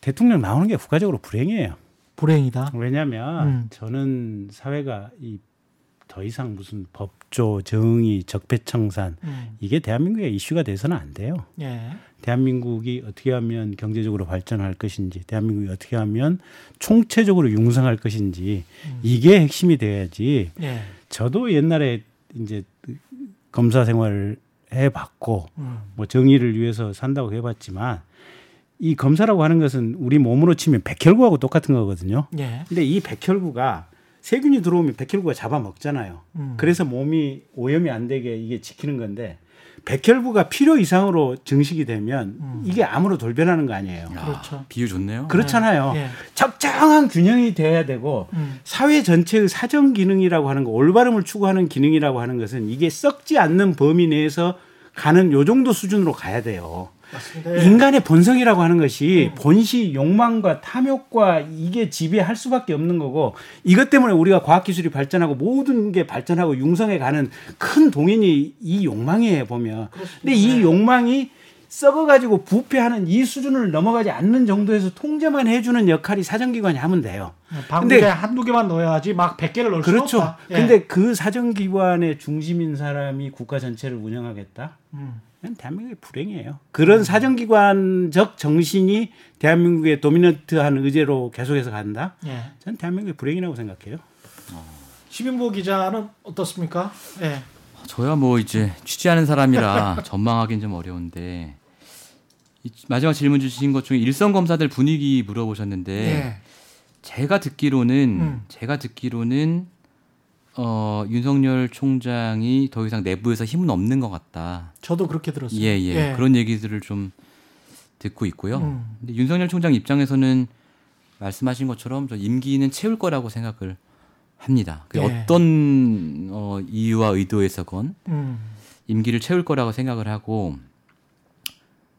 대통령 나오는 게 국가적으로 불행이에요. 불행이다. 왜냐하면 음. 저는 사회가 이 더 이상 무슨 법조, 정의, 적폐청산 음. 이게 대한민국의 이슈가 돼서는 안 돼요. 예. 대한민국이 어떻게 하면 경제적으로 발전할 것인지, 대한민국이 어떻게 하면 총체적으로 융성할 것인지 음. 이게 핵심이 돼야지. 예. 저도 옛날에 이제 검사 생활을 해봤고 음. 뭐 정의를 위해서 산다고 해봤지만. 이 검사라고 하는 것은 우리 몸으로 치면 백혈구하고 똑같은 거거든요. 예. 근데 이 백혈구가 세균이 들어오면 백혈구가 잡아먹잖아요. 음. 그래서 몸이 오염이 안 되게 이게 지키는 건데 백혈구가 필요 이상으로 증식이 되면 음. 이게 암으로 돌변하는 거 아니에요. 야, 그렇죠. 비유 좋네요. 그렇잖아요. 네. 네. 적정한 균형이 돼야 되고 음. 사회 전체의 사정 기능이라고 하는 거, 올바름을 추구하는 기능이라고 하는 것은 이게 썩지 않는 범위 내에서 가는 요 정도 수준으로 가야 돼요. 맞습니다. 인간의 본성이라고 하는 것이 본시, 욕망과 탐욕과 이게 지배할 수밖에 없는 거고 이것 때문에 우리가 과학기술이 발전하고 모든 게 발전하고 융성해 가는 큰 동인이 이 욕망이에요, 보면. 그렇습니다. 근데 이 욕망이 썩어가지고 부패하는 이 수준을 넘어가지 않는 정도에서 통제만 해주는 역할이 사정기관이 하면 돼요. 방구에 한두 개만 넣어야지 막 백 개를 넣을 그렇죠. 수 없다. 그런데 예. 그 사정기관의 중심인 사람이 국가 전체를 운영하겠다? 음. 대한민국이 불행이에요. 그런 사정기관적 정신이 대한민국의 도미넌트한 의제로 계속해서 간다. 예. 저는 대한민국이 불행이라고 생각해요. 시민보 기자는 어떻습니까? 예. 저야 뭐 이제 취재하는 사람이라 전망하기는 좀 어려운데 마지막 질문 주신 것 중에 일선 검사들 분위기 물어보셨는데 예. 제가 듣기로는 음. 제가 듣기로는 어, 윤석열 총장이 더 이상 내부에서 힘은 없는 것 같다. 저도 그렇게 들었어요. 예, 예. 예. 그런 얘기들을 좀 듣고 있고요. 음. 근데 윤석열 총장 입장에서는 말씀하신 것처럼 저 임기는 채울 거라고 생각을 합니다. 예. 어떤 어, 이유와 의도에서건 음. 임기를 채울 거라고 생각을 하고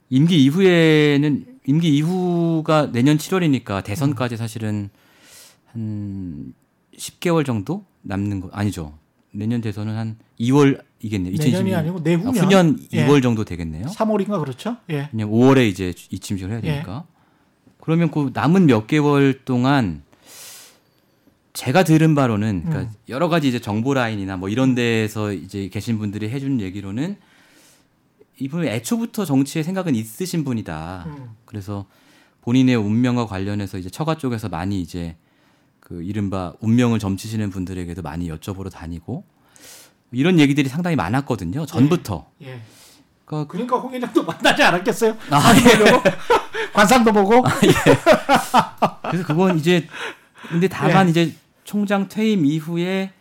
임기 이후에는 임기 이후가 내년 칠월이니까 대선까지 음. 사실은 한 십 개월 정도 남는 거 아니죠. 내년 대선은 한 이월 이겠네요. 내년이 이천이십 년, 아니고 내후년. 아, 후년 예. 이월 정도 되겠네요. 삼월인가 그렇죠? 예. 그냥 오월에 이제 이침식을 해야 되니까. 예. 그러면 그 남은 몇 개월 동안 제가 들은 바로는 그러니까 음. 여러 가지 이제 정보 라인이나 뭐 이런 데에서 이제 계신 분들이 해준 얘기로는 이분이 애초부터 정치에 생각은 있으신 분이다. 음. 그래서 본인의 운명과 관련해서 이제 처가 쪽에서 많이 이제 그 이른바 운명을 점치시는 분들에게도 많이 여쭤보러 다니고 이런 얘기들이 상당히 많았거든요. 전부터. 예. 예. 그러니까, 그러니까 홍 회장도 만나지 않았겠어요? 아, 예. 관상도 보고. 아, 예. 그래서 그건 이제 근데 다만 예. 이제 총장 퇴임 이후에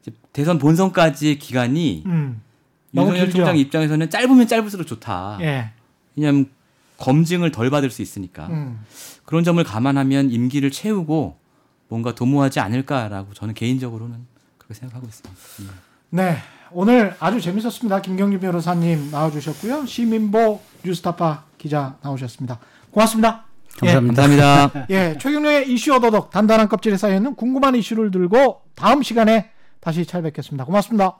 이제 대선 본선까지 기간이 음, 윤석열 총장 입장에서는 짧으면 짧을수록 좋다. 예. 왜냐하면 검증을 덜 받을 수 있으니까. 음. 그런 점을 감안하면 임기를 채우고 뭔가 도모하지 않을까라고 저는 개인적으로는 그렇게 생각하고 있습니다. 음. 네, 오늘 아주 재밌었습니다. 김경진 변호사님 나와주셨고요. 시민보 뉴스타파 기자 나오셨습니다. 고맙습니다. 감사합니다. 예, 감사합니다. 예, 최경영의 이슈 오도독 단단한 껍질에 쌓여있는 궁금한 이슈를 들고 다음 시간에 다시 찾아뵙겠습니다. 고맙습니다.